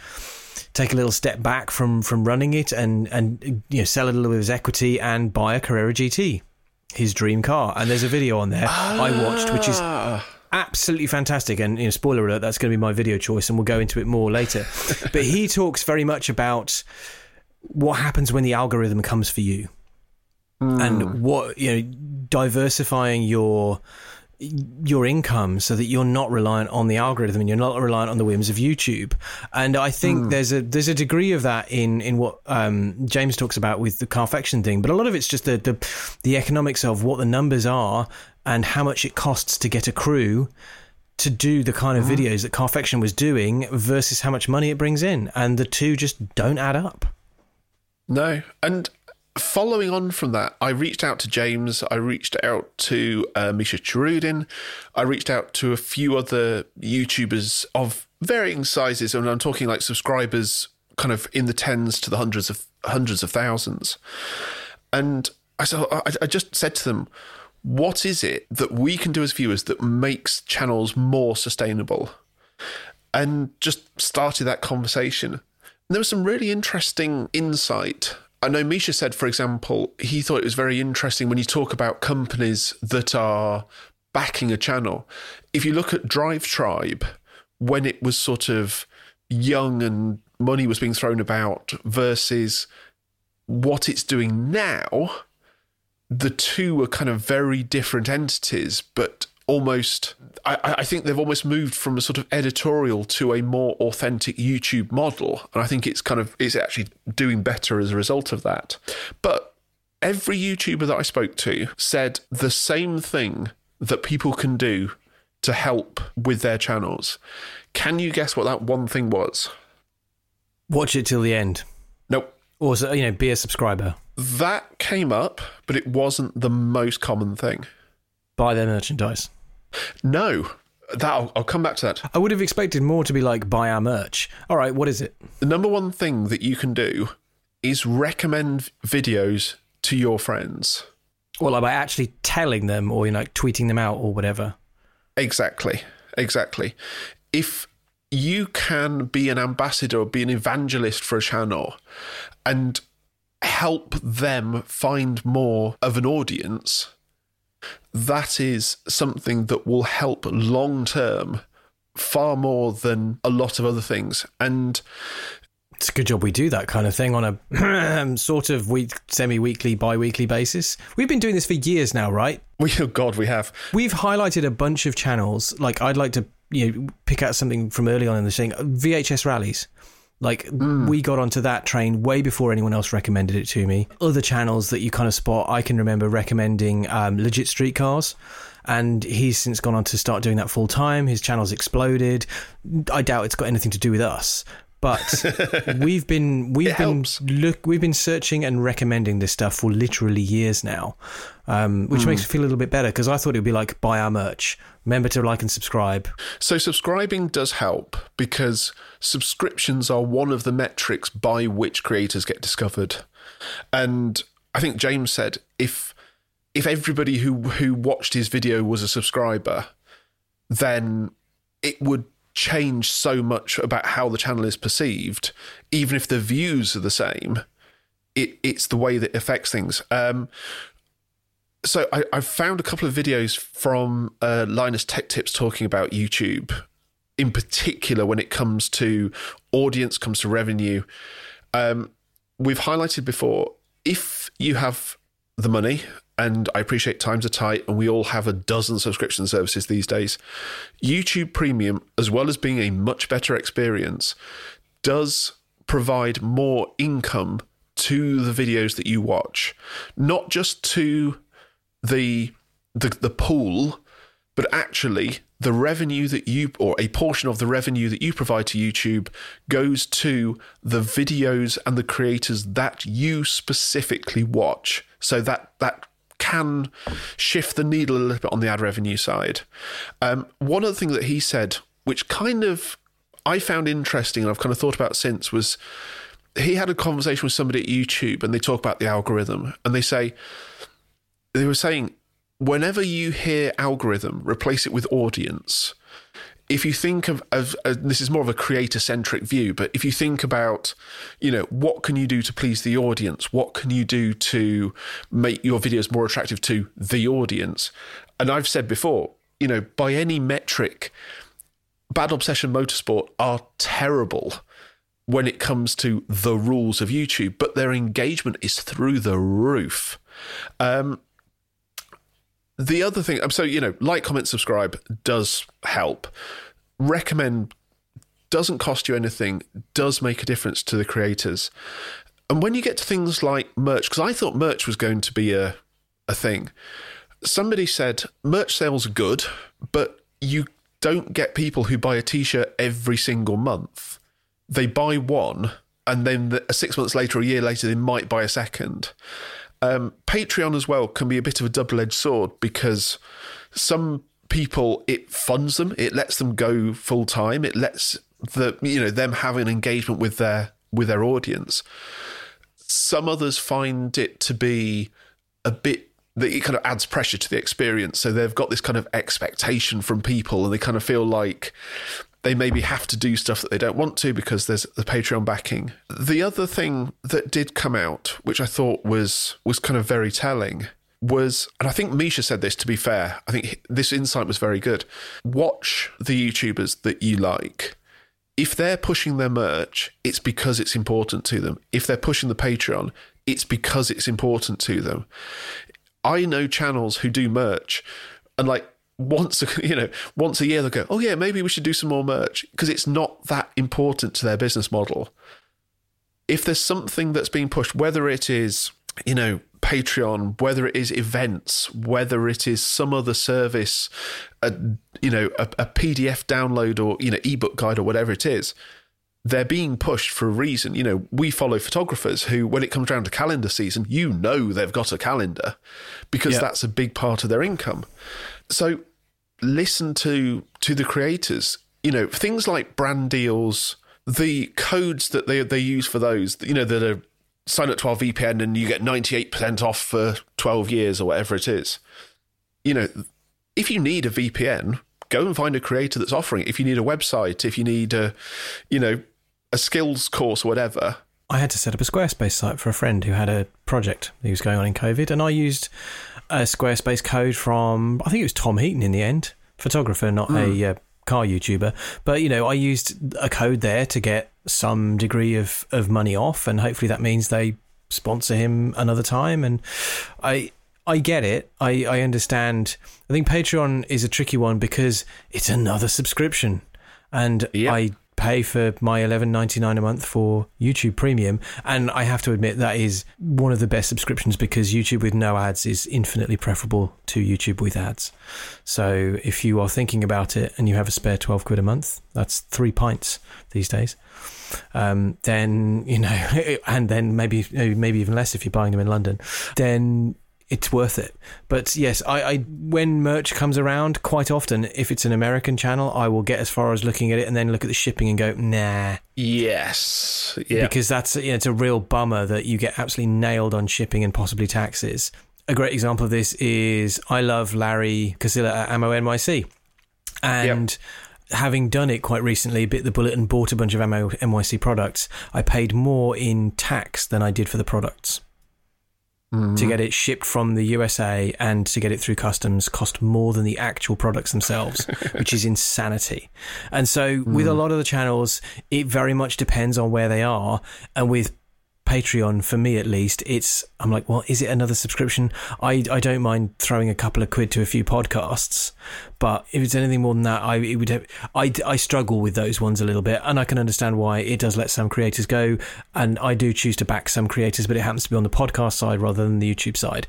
take a little step back from from running it and and you know sell a little bit of his equity and buy a Carrera G T, his dream car. And there's a video on there ah. I watched, which is absolutely fantastic, and you know, spoiler alert, that's going to be my video choice and we'll go into it more later. But he talks very much about what happens when the algorithm comes for you mm. and what, you know, diversifying your your income so that you're not reliant on the algorithm and you're not reliant on the whims of YouTube. And I think mm. there's a there's a degree of that in in what um, James talks about with the Carfection thing, but a lot of it's just the the, the economics of what the numbers are and how much it costs to get a crew to do the kind of mm. videos that Carfection was doing versus how much money it brings in. And the two just don't add up. No. And following on from that, I reached out to James, I reached out to uh, Misha Charudin, I reached out to a few other YouTubers of varying sizes, and I'm talking like subscribers kind of in the tens to the hundreds of hundreds of thousands. And I so I, I just said to them, what is it that we can do as viewers that makes channels more sustainable? And just started that conversation. And there was some really interesting insight. I know Misha said, for example, he thought it was very interesting when you talk about companies that are backing a channel. If you look at Drive Tribe, when it was sort of young and money was being thrown about versus what it's doing now, the two are kind of very different entities, but almost, I, I think they've almost moved from a sort of editorial to a more authentic YouTube model. And I think it's kind of, it's actually doing better as a result of that. But every YouTuber that I spoke to said the same thing that people can do to help with their channels. Can you guess what that one thing was? Watch it till the end. Nope. Or, you know, be a subscriber. That came up, but it wasn't the most common thing. Buy their merchandise. No. That I'll, I'll come back to that. I would have expected more to be like, buy our merch. All right, what is it? The number one thing that you can do is recommend videos to your friends. Well, like by actually telling them or, you know, like tweeting them out or whatever. Exactly. Exactly. If you can be an ambassador or be an evangelist for a channel and help them find more of an audience, that is something that will help long term far more than a lot of other things. And it's a good job we do that kind of thing on a sort of week, semi-weekly, bi-weekly basis. We've been doing this for years now, right? We, oh God, we have. We've highlighted a bunch of channels. Like, I'd like to, you know, pick out something from early on in the thing. V H S rallies. Like, mm. we got onto that train way before anyone else recommended it to me. Other channels that you kind of spot, I can remember recommending um, Legit Streetcars, and he's since gone on to start doing that full time. His channel's exploded. I doubt it's got anything to do with us. But we've been we've it been helps. look we've been searching and recommending this stuff for literally years now, um, which mm. makes me feel a little bit better, because I thought it would be like, buy our merch, remember to like and subscribe. So subscribing does help, because subscriptions are one of the metrics by which creators get discovered. And I think James said if if everybody who who watched his video was a subscriber, then it would change so much about how the channel is perceived. Even if the views are the same, it, it's the way that affects things. Um, so I, I found a couple of videos from uh, Linus Tech Tips talking about YouTube, in particular when it comes to audience, comes to revenue. Um, we've highlighted before, if you have the money, and I appreciate times are tight and we all have a dozen subscription services these days, YouTube Premium, as well as being a much better experience, does provide more income to the videos that you watch. Not just to the the, the pool, but actually the revenue that you, or a portion of the revenue that you provide to YouTube, goes to the videos and the creators that you specifically watch. So that that can shift the needle a little bit on the ad revenue side. Um, one other thing that he said, which kind of I found interesting and I've kind of thought about since, was he had a conversation with somebody at YouTube and they talk about the algorithm, and they say, they were saying, whenever you hear algorithm, replace it with audience. If you think of, of uh, this is more of a creator-centric view, but if you think about, you know, what can you do to please the audience? What can you do to make your videos more attractive to the audience? And I've said before, you know, by any metric, Bad Obsession Motorsport are terrible when it comes to the rules of YouTube, but their engagement is through the roof. Um, The other thing, so, you know, like, comment, subscribe does help. Recommend doesn't cost you anything, does make a difference to the creators. And when you get to things like merch, because I thought merch was going to be a, a thing. Somebody said merch sales are good, but you don't get people who buy a T-shirt every single month. They buy one and then the, six months later, a year later, they might buy a second. Um, Patreon as well can be a bit of a double-edged sword, because some people, it funds them, it lets them go full-time, it lets the you know them have an engagement with their with their audience. Some others find it to be a bit that it kind of adds pressure to the experience, so they've got this kind of expectation from people, and they kind of feel like they maybe have to do stuff that they don't want to because there's the Patreon backing. The other thing that did come out, which I thought was was kind of very telling, was, and I think Misha said this, to be fair, I think this insight was very good. Watch the YouTubers that you like. If they're pushing their merch, it's because it's important to them. If they're pushing the Patreon, it's because it's important to them. I know channels who do merch, and like, Once a, you know, once a year they'll go, oh yeah, maybe we should do some more merch, because it's not that important to their business model. If there's something that's being pushed, whether it is, you know, Patreon, whether it is events, whether it is some other service, a, you know, a, a P D F download or, you know, ebook guide or whatever it is, they're being pushed for a reason. You know, we follow photographers who, when it comes down to calendar season, you know they've got a calendar, because yeah. that's a big part of their income. So listen to to the creators. You know, things like brand deals, the codes that they they use for those, you know, that are sign up to our V P N and you get ninety-eight percent off for twelve years or whatever it is. You know, if you need a V P N, go and find a creator that's offering it. If you need a website, if you need a, you know, a skills course or whatever. I had to set up a Squarespace site for a friend who had a project that was going on in COVID, and I used a Squarespace code from, I think it was Tom Heaton in the end, photographer, not mm. a uh, car YouTuber. But, you know, I used a code there to get some degree of, of money off, and hopefully that means they sponsor him another time. And I I get it. I, I understand. I think Patreon is a tricky one because it's another subscription. And yeah. I pay for my eleven ninety-nine a month for YouTube Premium, and I have to admit that is one of the best subscriptions, because YouTube with no ads is infinitely preferable to YouTube with ads. So if you are thinking about it and you have a spare twelve quid a month, that's three pints these days, um, then, you know, and then maybe maybe even less if you're buying them in London, then it's worth it. But yes, I, I when merch comes around, quite often, if it's an American channel, I will get as far as looking at it and then look at the shipping and go, nah. Yes. Yeah. Because that's, you know, it's a real bummer that you get absolutely nailed on shipping and possibly taxes. A great example of this is, I love Larry Casilla at Ammo N Y C. And yep. having done it quite recently, bit the bullet and bought a bunch of Ammo N Y C products, I paid more in tax than I did for the products. Mm. To get it shipped from the U S A and to get it through customs cost more than the actual products themselves, which is insanity. And so mm. with a lot of the channels, it very much depends on where they are. And with Patreon, for me at least, it's, I'm like, well, is it another subscription? I, I don't mind throwing a couple of quid to a few podcasts, but if it's anything more than that, I it would have, I, I struggle with those ones a little bit, and I can understand why it does let some creators go, and I do choose to back some creators, but it happens to be on the podcast side rather than the YouTube side.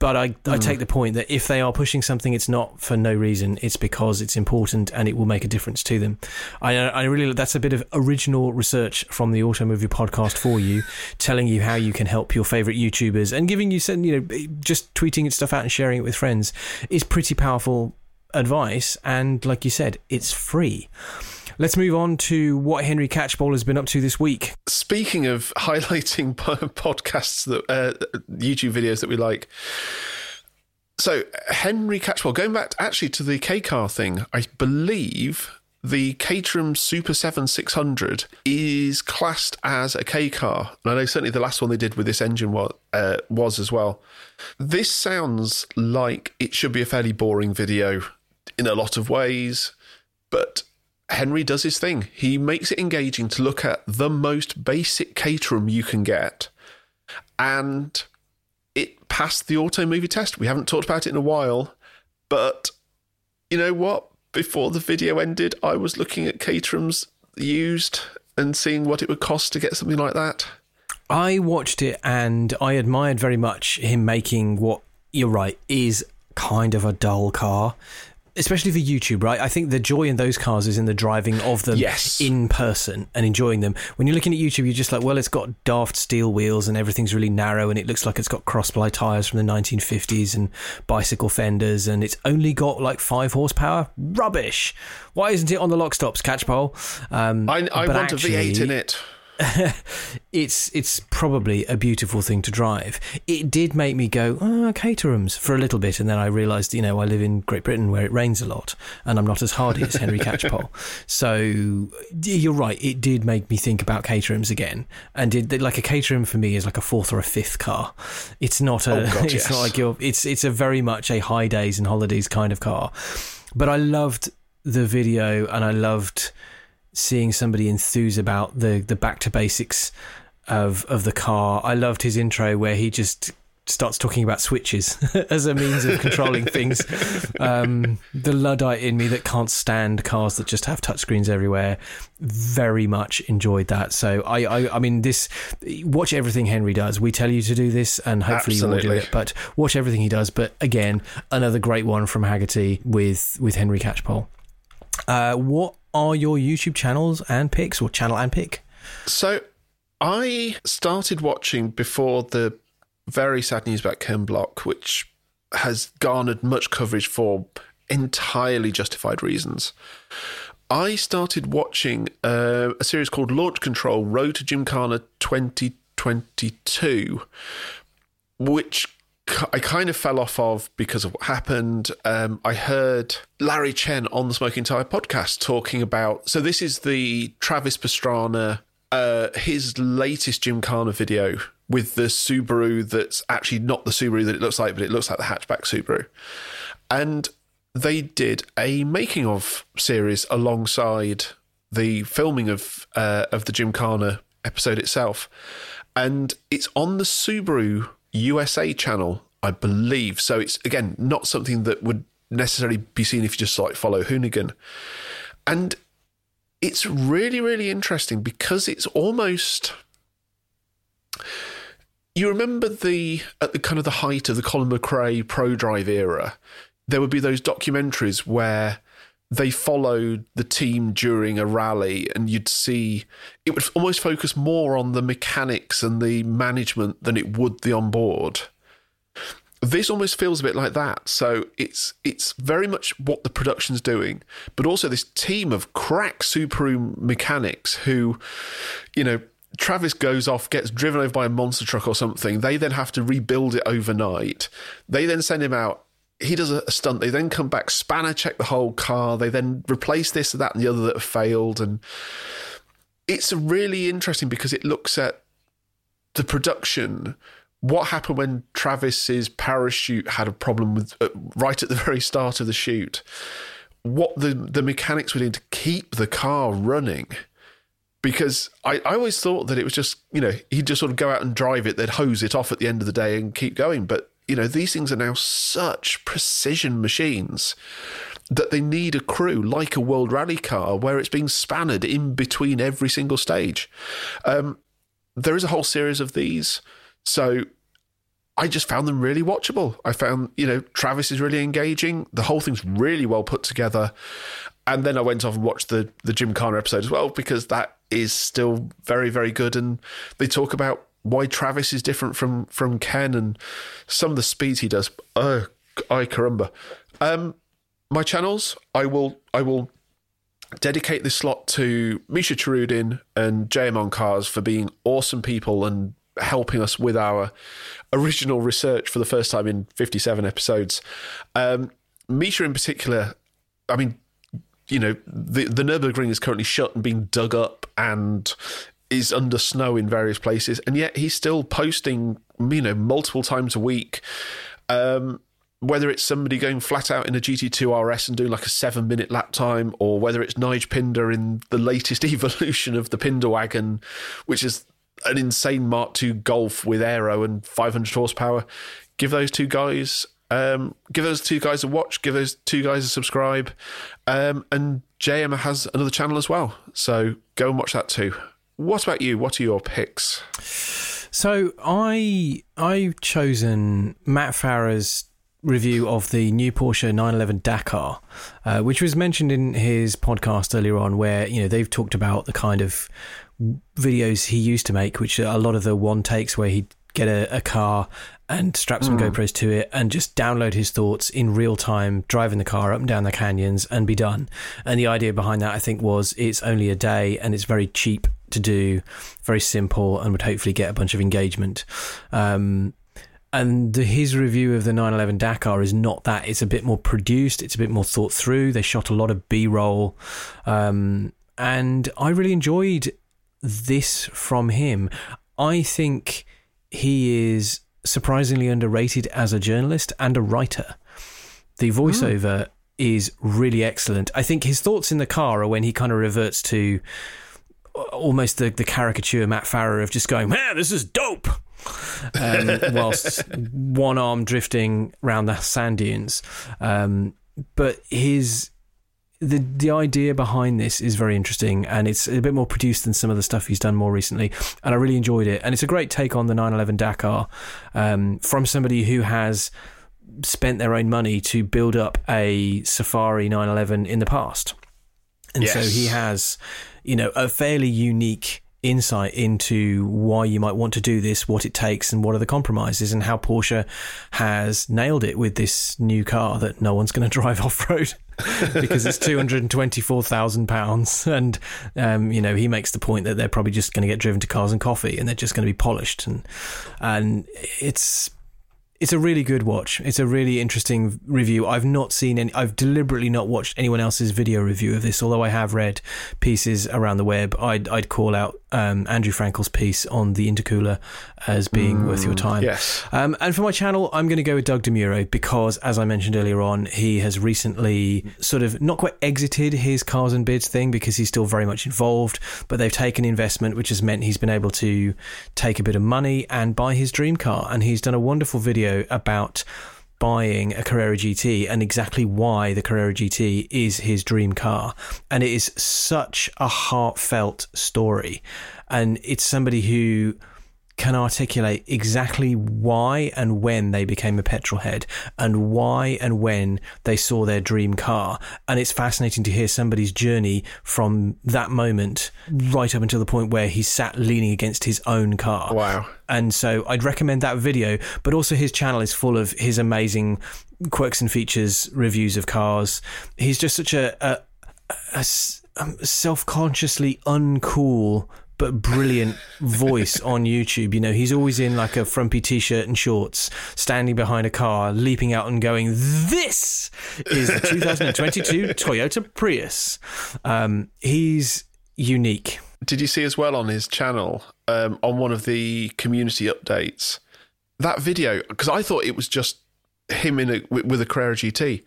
But I, mm. I take the point that if they are pushing something, it's not for no reason. It's because it's important and it will make a difference to them. I, I really, that's a bit of original research from the Auto Movie Podcast for you, telling you how you can help your favourite YouTubers, and giving you some, you know, just tweeting stuff out and sharing it with friends is pretty powerful advice. And like you said, it's free. Let's move on to what Henry Catchpole has been up to this week. Speaking of highlighting podcasts, that uh, YouTube videos that we like. So Henry Catchpole, going back to, actually to the K-Car thing, I believe the Caterham Super seventy-six hundred is classed as a K-Car. And I know certainly the last one they did with this engine was, uh, was as well. This sounds like it should be a fairly boring video in a lot of ways, but Henry does his thing. He makes it engaging to look at the most basic Caterham you can get. And it passed the Auto Movie test. We haven't talked about it in a while, but you know what? Before the video ended, I was looking at Caterhams used and seeing what it would cost to get something like that. I watched it and I admired very much him making what, you're right, is kind of a dull car. especially for YouTube, right? I think the joy in those cars is in the driving of them yes. in person and enjoying them. When you're looking at YouTube, you're just like, well, it's got daft steel wheels and everything's really narrow and it looks like it's got cross-ply tyres from the nineteen fifties and bicycle fenders and it's only got like five horsepower. Rubbish. Why isn't it on the lock stops, catch pole? Um, I, I want actually, a V eight in it. it's it's probably a beautiful thing to drive. It did make me go, oh, Caterham's for a little bit, and then I realised, you know, I live in Great Britain where it rains a lot, and I'm not as hardy as Henry Catchpole. So you're right, it did make me think about Caterham's again, and did like a Caterham for me is like a fourth or a fifth car. It's not a, oh God, it's yes. not like your, it's it's a very much a high days and holidays kind of car. But I loved the video, and I loved seeing somebody enthuse about the the back to basics of of the car. I loved his intro where he just starts talking about switches as a means of controlling things. Um, the Luddite in me that can't stand cars that just have touchscreens everywhere very much enjoyed that. So I, I, I mean, this, watch everything Henry does. We tell you to do this and hopefully Absolutely. you will do it, but watch everything he does. But again, another great one from Haggerty with, with Henry Catchpole. Uh, what are your YouTube channels and picks, or channel and pick? So I started watching before the very sad news about Ken Block, which has garnered much coverage for entirely justified reasons. I started watching uh, a series called Launch Control, Road to Gymkhana twenty twenty-two, which I kind of fell off of because of what happened. Um, I heard Larry Chen on the Smoking Tire podcast talking about... So this is the Travis Pastrana, uh, his latest Gymkhana video with the Subaru that's actually not the Subaru that it looks like, but it looks like the hatchback Subaru. And they did a making-of series alongside the filming of uh, of the Gymkhana episode itself. And it's on the Subaru U S A channel, I believe. So it's, again, not something that would necessarily be seen if you just like follow Hoonigan. And it's really, really interesting because it's almost... You remember the at the kind of the height of the Colin McRae ProDrive era, there would be those documentaries where they followed the team during a rally, and you'd see it would almost focus more on the mechanics and the management than it would the onboard. This almost feels a bit like that. So it's it's very much what the production's doing, but also this team of crack Subaru mechanics who, you know, Travis goes off, gets driven over by a monster truck or something. They then have to rebuild it overnight. They then send him out. He does a stunt. They then come back, spanner check the whole car. They then replace this, that, and the other that have failed. And it's really interesting because it looks at the production. What happened when Travis's parachute had a problem with uh, right at the very start of the shoot? What the, the mechanics were doing to keep the car running. Because I, I always thought that it was just, you know, he'd just sort of go out and drive it. They'd hose it off at the end of the day and keep going. But, you know, these things are now such precision machines that they need a crew, like a World Rally car, where it's being spannered in between every single stage. Um, there is a whole series of these. So I just found them really watchable. I found, you know, Travis is really engaging. The whole thing's really well put together. And then I went off and watched the, the Gymkhana episode as well, because that is still very, very good. And they talk about why Travis is different from, from Ken and some of the speeds he does. Oh, I caramba. Um, my channels, I will I will dedicate this slot to Misha Charudin and J M on Cars for being awesome people and helping us with our original research for the first time in fifty-seven episodes. Um, Misha in particular, I mean, you know, the, the Nürburgring is currently shut and being dug up and is under snow in various places. And yet he's still posting, you know, multiple times a week. Um, whether it's somebody going flat out in a G T two R S and doing like a seven minute lap time, or whether it's Nige Pinder in the latest evolution of the Pinder wagon, which is an insane Mark two Golf with aero and five hundred horsepower. Give those two guys... Um, give those two guys a watch, give those two guys a subscribe. Um, and J M has another channel as well. So go and watch that too. What about you? What are your picks? So I, I've chosen Matt Farah's review of the new Porsche nine eleven Dakar, uh, which was mentioned in his podcast earlier on, where, you know, they've talked about the kind of videos he used to make, which are a lot of the one takes where he'd get a, a car and strap some mm. GoPros to it and just download his thoughts in real time, driving the car up and down the canyons and be done. And the idea behind that, I think, was it's only a day and it's very cheap to do, very simple, and would hopefully get a bunch of engagement. Um, and the, his review of the nine eleven Dakar is not that. It's a bit more produced. It's a bit more thought through. They shot a lot of B-roll. Um, and I really enjoyed this from him. I think he is surprisingly underrated as a journalist and a writer. The voiceover oh. is really excellent. I think his thoughts in the car are when he kind of reverts to almost the, the caricature Matt Farrer of just going, man, this is dope, um, whilst one arm drifting round the sand dunes. Um, but his... The the idea behind this is very interesting, and it's a bit more produced than some of the stuff he's done more recently, and I really enjoyed it. And it's a great take on the nine eleven Dakar um, from somebody who has spent their own money to build up a Safari nine eleven in the past. And yes. so he has, you know, a fairly unique insight into why you might want to do this, what it takes, and what are the compromises, and how Porsche has nailed it with this new car that no one's going to drive off-road because it's two hundred twenty-four thousand pounds. And, um, you know, he makes the point that they're probably just going to get driven to cars and coffee, and they're just going to be polished. And and it's it's a really good watch. It's a really interesting review. I've not seen any, I've deliberately not watched anyone else's video review of this, although I have read pieces around the web. I'd, I'd call out Um, Andrew Frankel's piece on the intercooler as being mm, worth your time. Yes. Um, and for my channel, I'm going to go with Doug DeMuro because, as I mentioned earlier on, he has recently sort of not quite exited his cars and bids thing because he's still very much involved, but they've taken investment, which has meant he's been able to take a bit of money and buy his dream car. And he's done a wonderful video about buying a Carrera G T and exactly why the Carrera G T is his dream car. And it is such a heartfelt story. And it's somebody who can articulate exactly why and when they became a petrol head and why and when they saw their dream car. And it's fascinating to hear somebody's journey from that moment right up until the point where he sat leaning against his own car. Wow. And so I'd recommend that video, but also his channel is full of his amazing quirks and features, reviews of cars. He's just such a, a, a self-consciously uncool but brilliant voice on YouTube. You know, he's always in like a frumpy t-shirt and shorts, standing behind a car, leaping out and going, this is the two thousand twenty-two Toyota Prius. Um, he's unique. Did you see as well on his channel, um, on one of the community updates, that video? Because I thought it was just him in a, with a Carrera G T.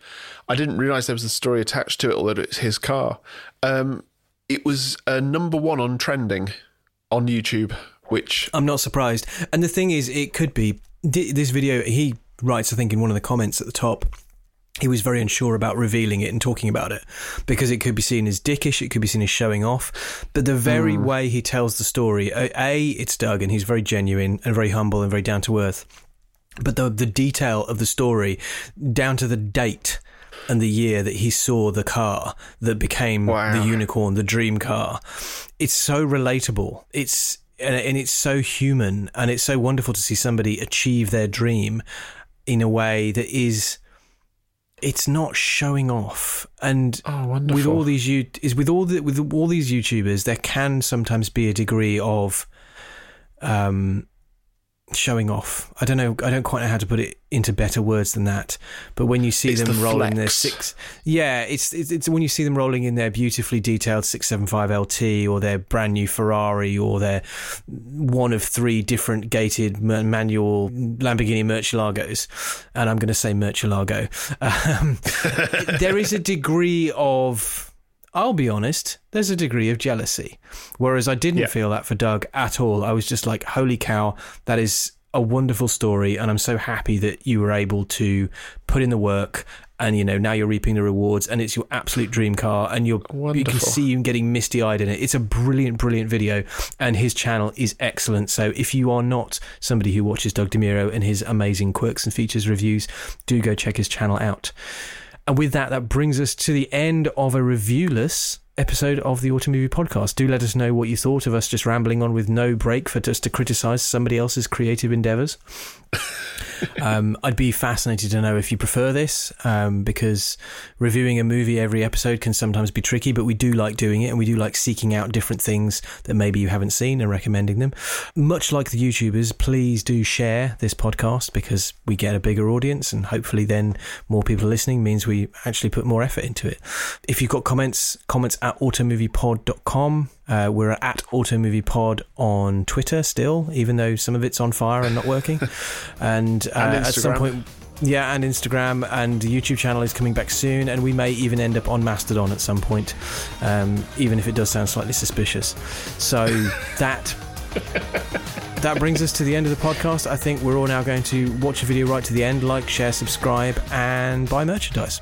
I didn't realise there was a story attached to it, although it's his car. Um, It was uh, number one on trending on YouTube, which... I'm not surprised. And the thing is, it could be... This video, he writes, I think, in one of the comments at the top, he was very unsure about revealing it and talking about it because it could be seen as dickish, it could be seen as showing off. But the very mm. way he tells the story, A, it's Doug, and he's very genuine and very humble and very down-to-earth. But the the detail of the story, down to the date and the year that he saw the car that became wow. the unicorn, the dream car. It's so relatable. It's and it's so human, and it's so wonderful to see somebody achieve their dream in a way that is, it's not showing off. And oh, wonderful. with all these you is with all the, with all these YouTubers, there can sometimes be a degree of um showing off. I don't know. I don't quite know how to put it into better words than that. But when you see it's them the rolling flex. their six, yeah, it's, it's it's when you see them rolling in their beautifully detailed six seventy-five L T or their brand new Ferrari or their one of three different gated manual Lamborghini Murcielagos, and I'm going to say Murcielago. Um, there is a degree of, I'll be honest, there's a degree of jealousy. Whereas I didn't yeah. feel that for Doug at all. I was just like, holy cow, that is a wonderful story, and I'm so happy that you were able to put in the work, and you know, now you're reaping the rewards, and it's your absolute dream car, and you're wonderful. You can see him getting misty-eyed in it. It's a brilliant, brilliant video, and his channel is excellent. So if you are not somebody who watches Doug DeMuro and his amazing quirks and features reviews, do go check his channel out. And with that, that brings us to the end of a reviewless episode of the Automovie Podcast. Do let us know what you thought of us just rambling on with no break for just to criticise somebody else's creative endeavours. um, I'd be fascinated to know if you prefer this, um, because reviewing a movie every episode can sometimes be tricky, but we do like doing it, and we do like seeking out different things that maybe you haven't seen and recommending them. Much like the YouTubers, please do share this podcast, because we get a bigger audience, and hopefully then more people listening means we actually put more effort into it. If you've got comments, comments at automoviepod dot com. Uh, we're at AutomoviePod on Twitter still, even though some of it's on fire and not working. And, uh, and at some point, yeah, and Instagram, and the YouTube channel is coming back soon, and we may even end up on Mastodon at some point, um, even if it does sound slightly suspicious. So that... that brings us to the end of the podcast. I think we're all now going to watch a video right to the end, like, share, subscribe, and buy merchandise.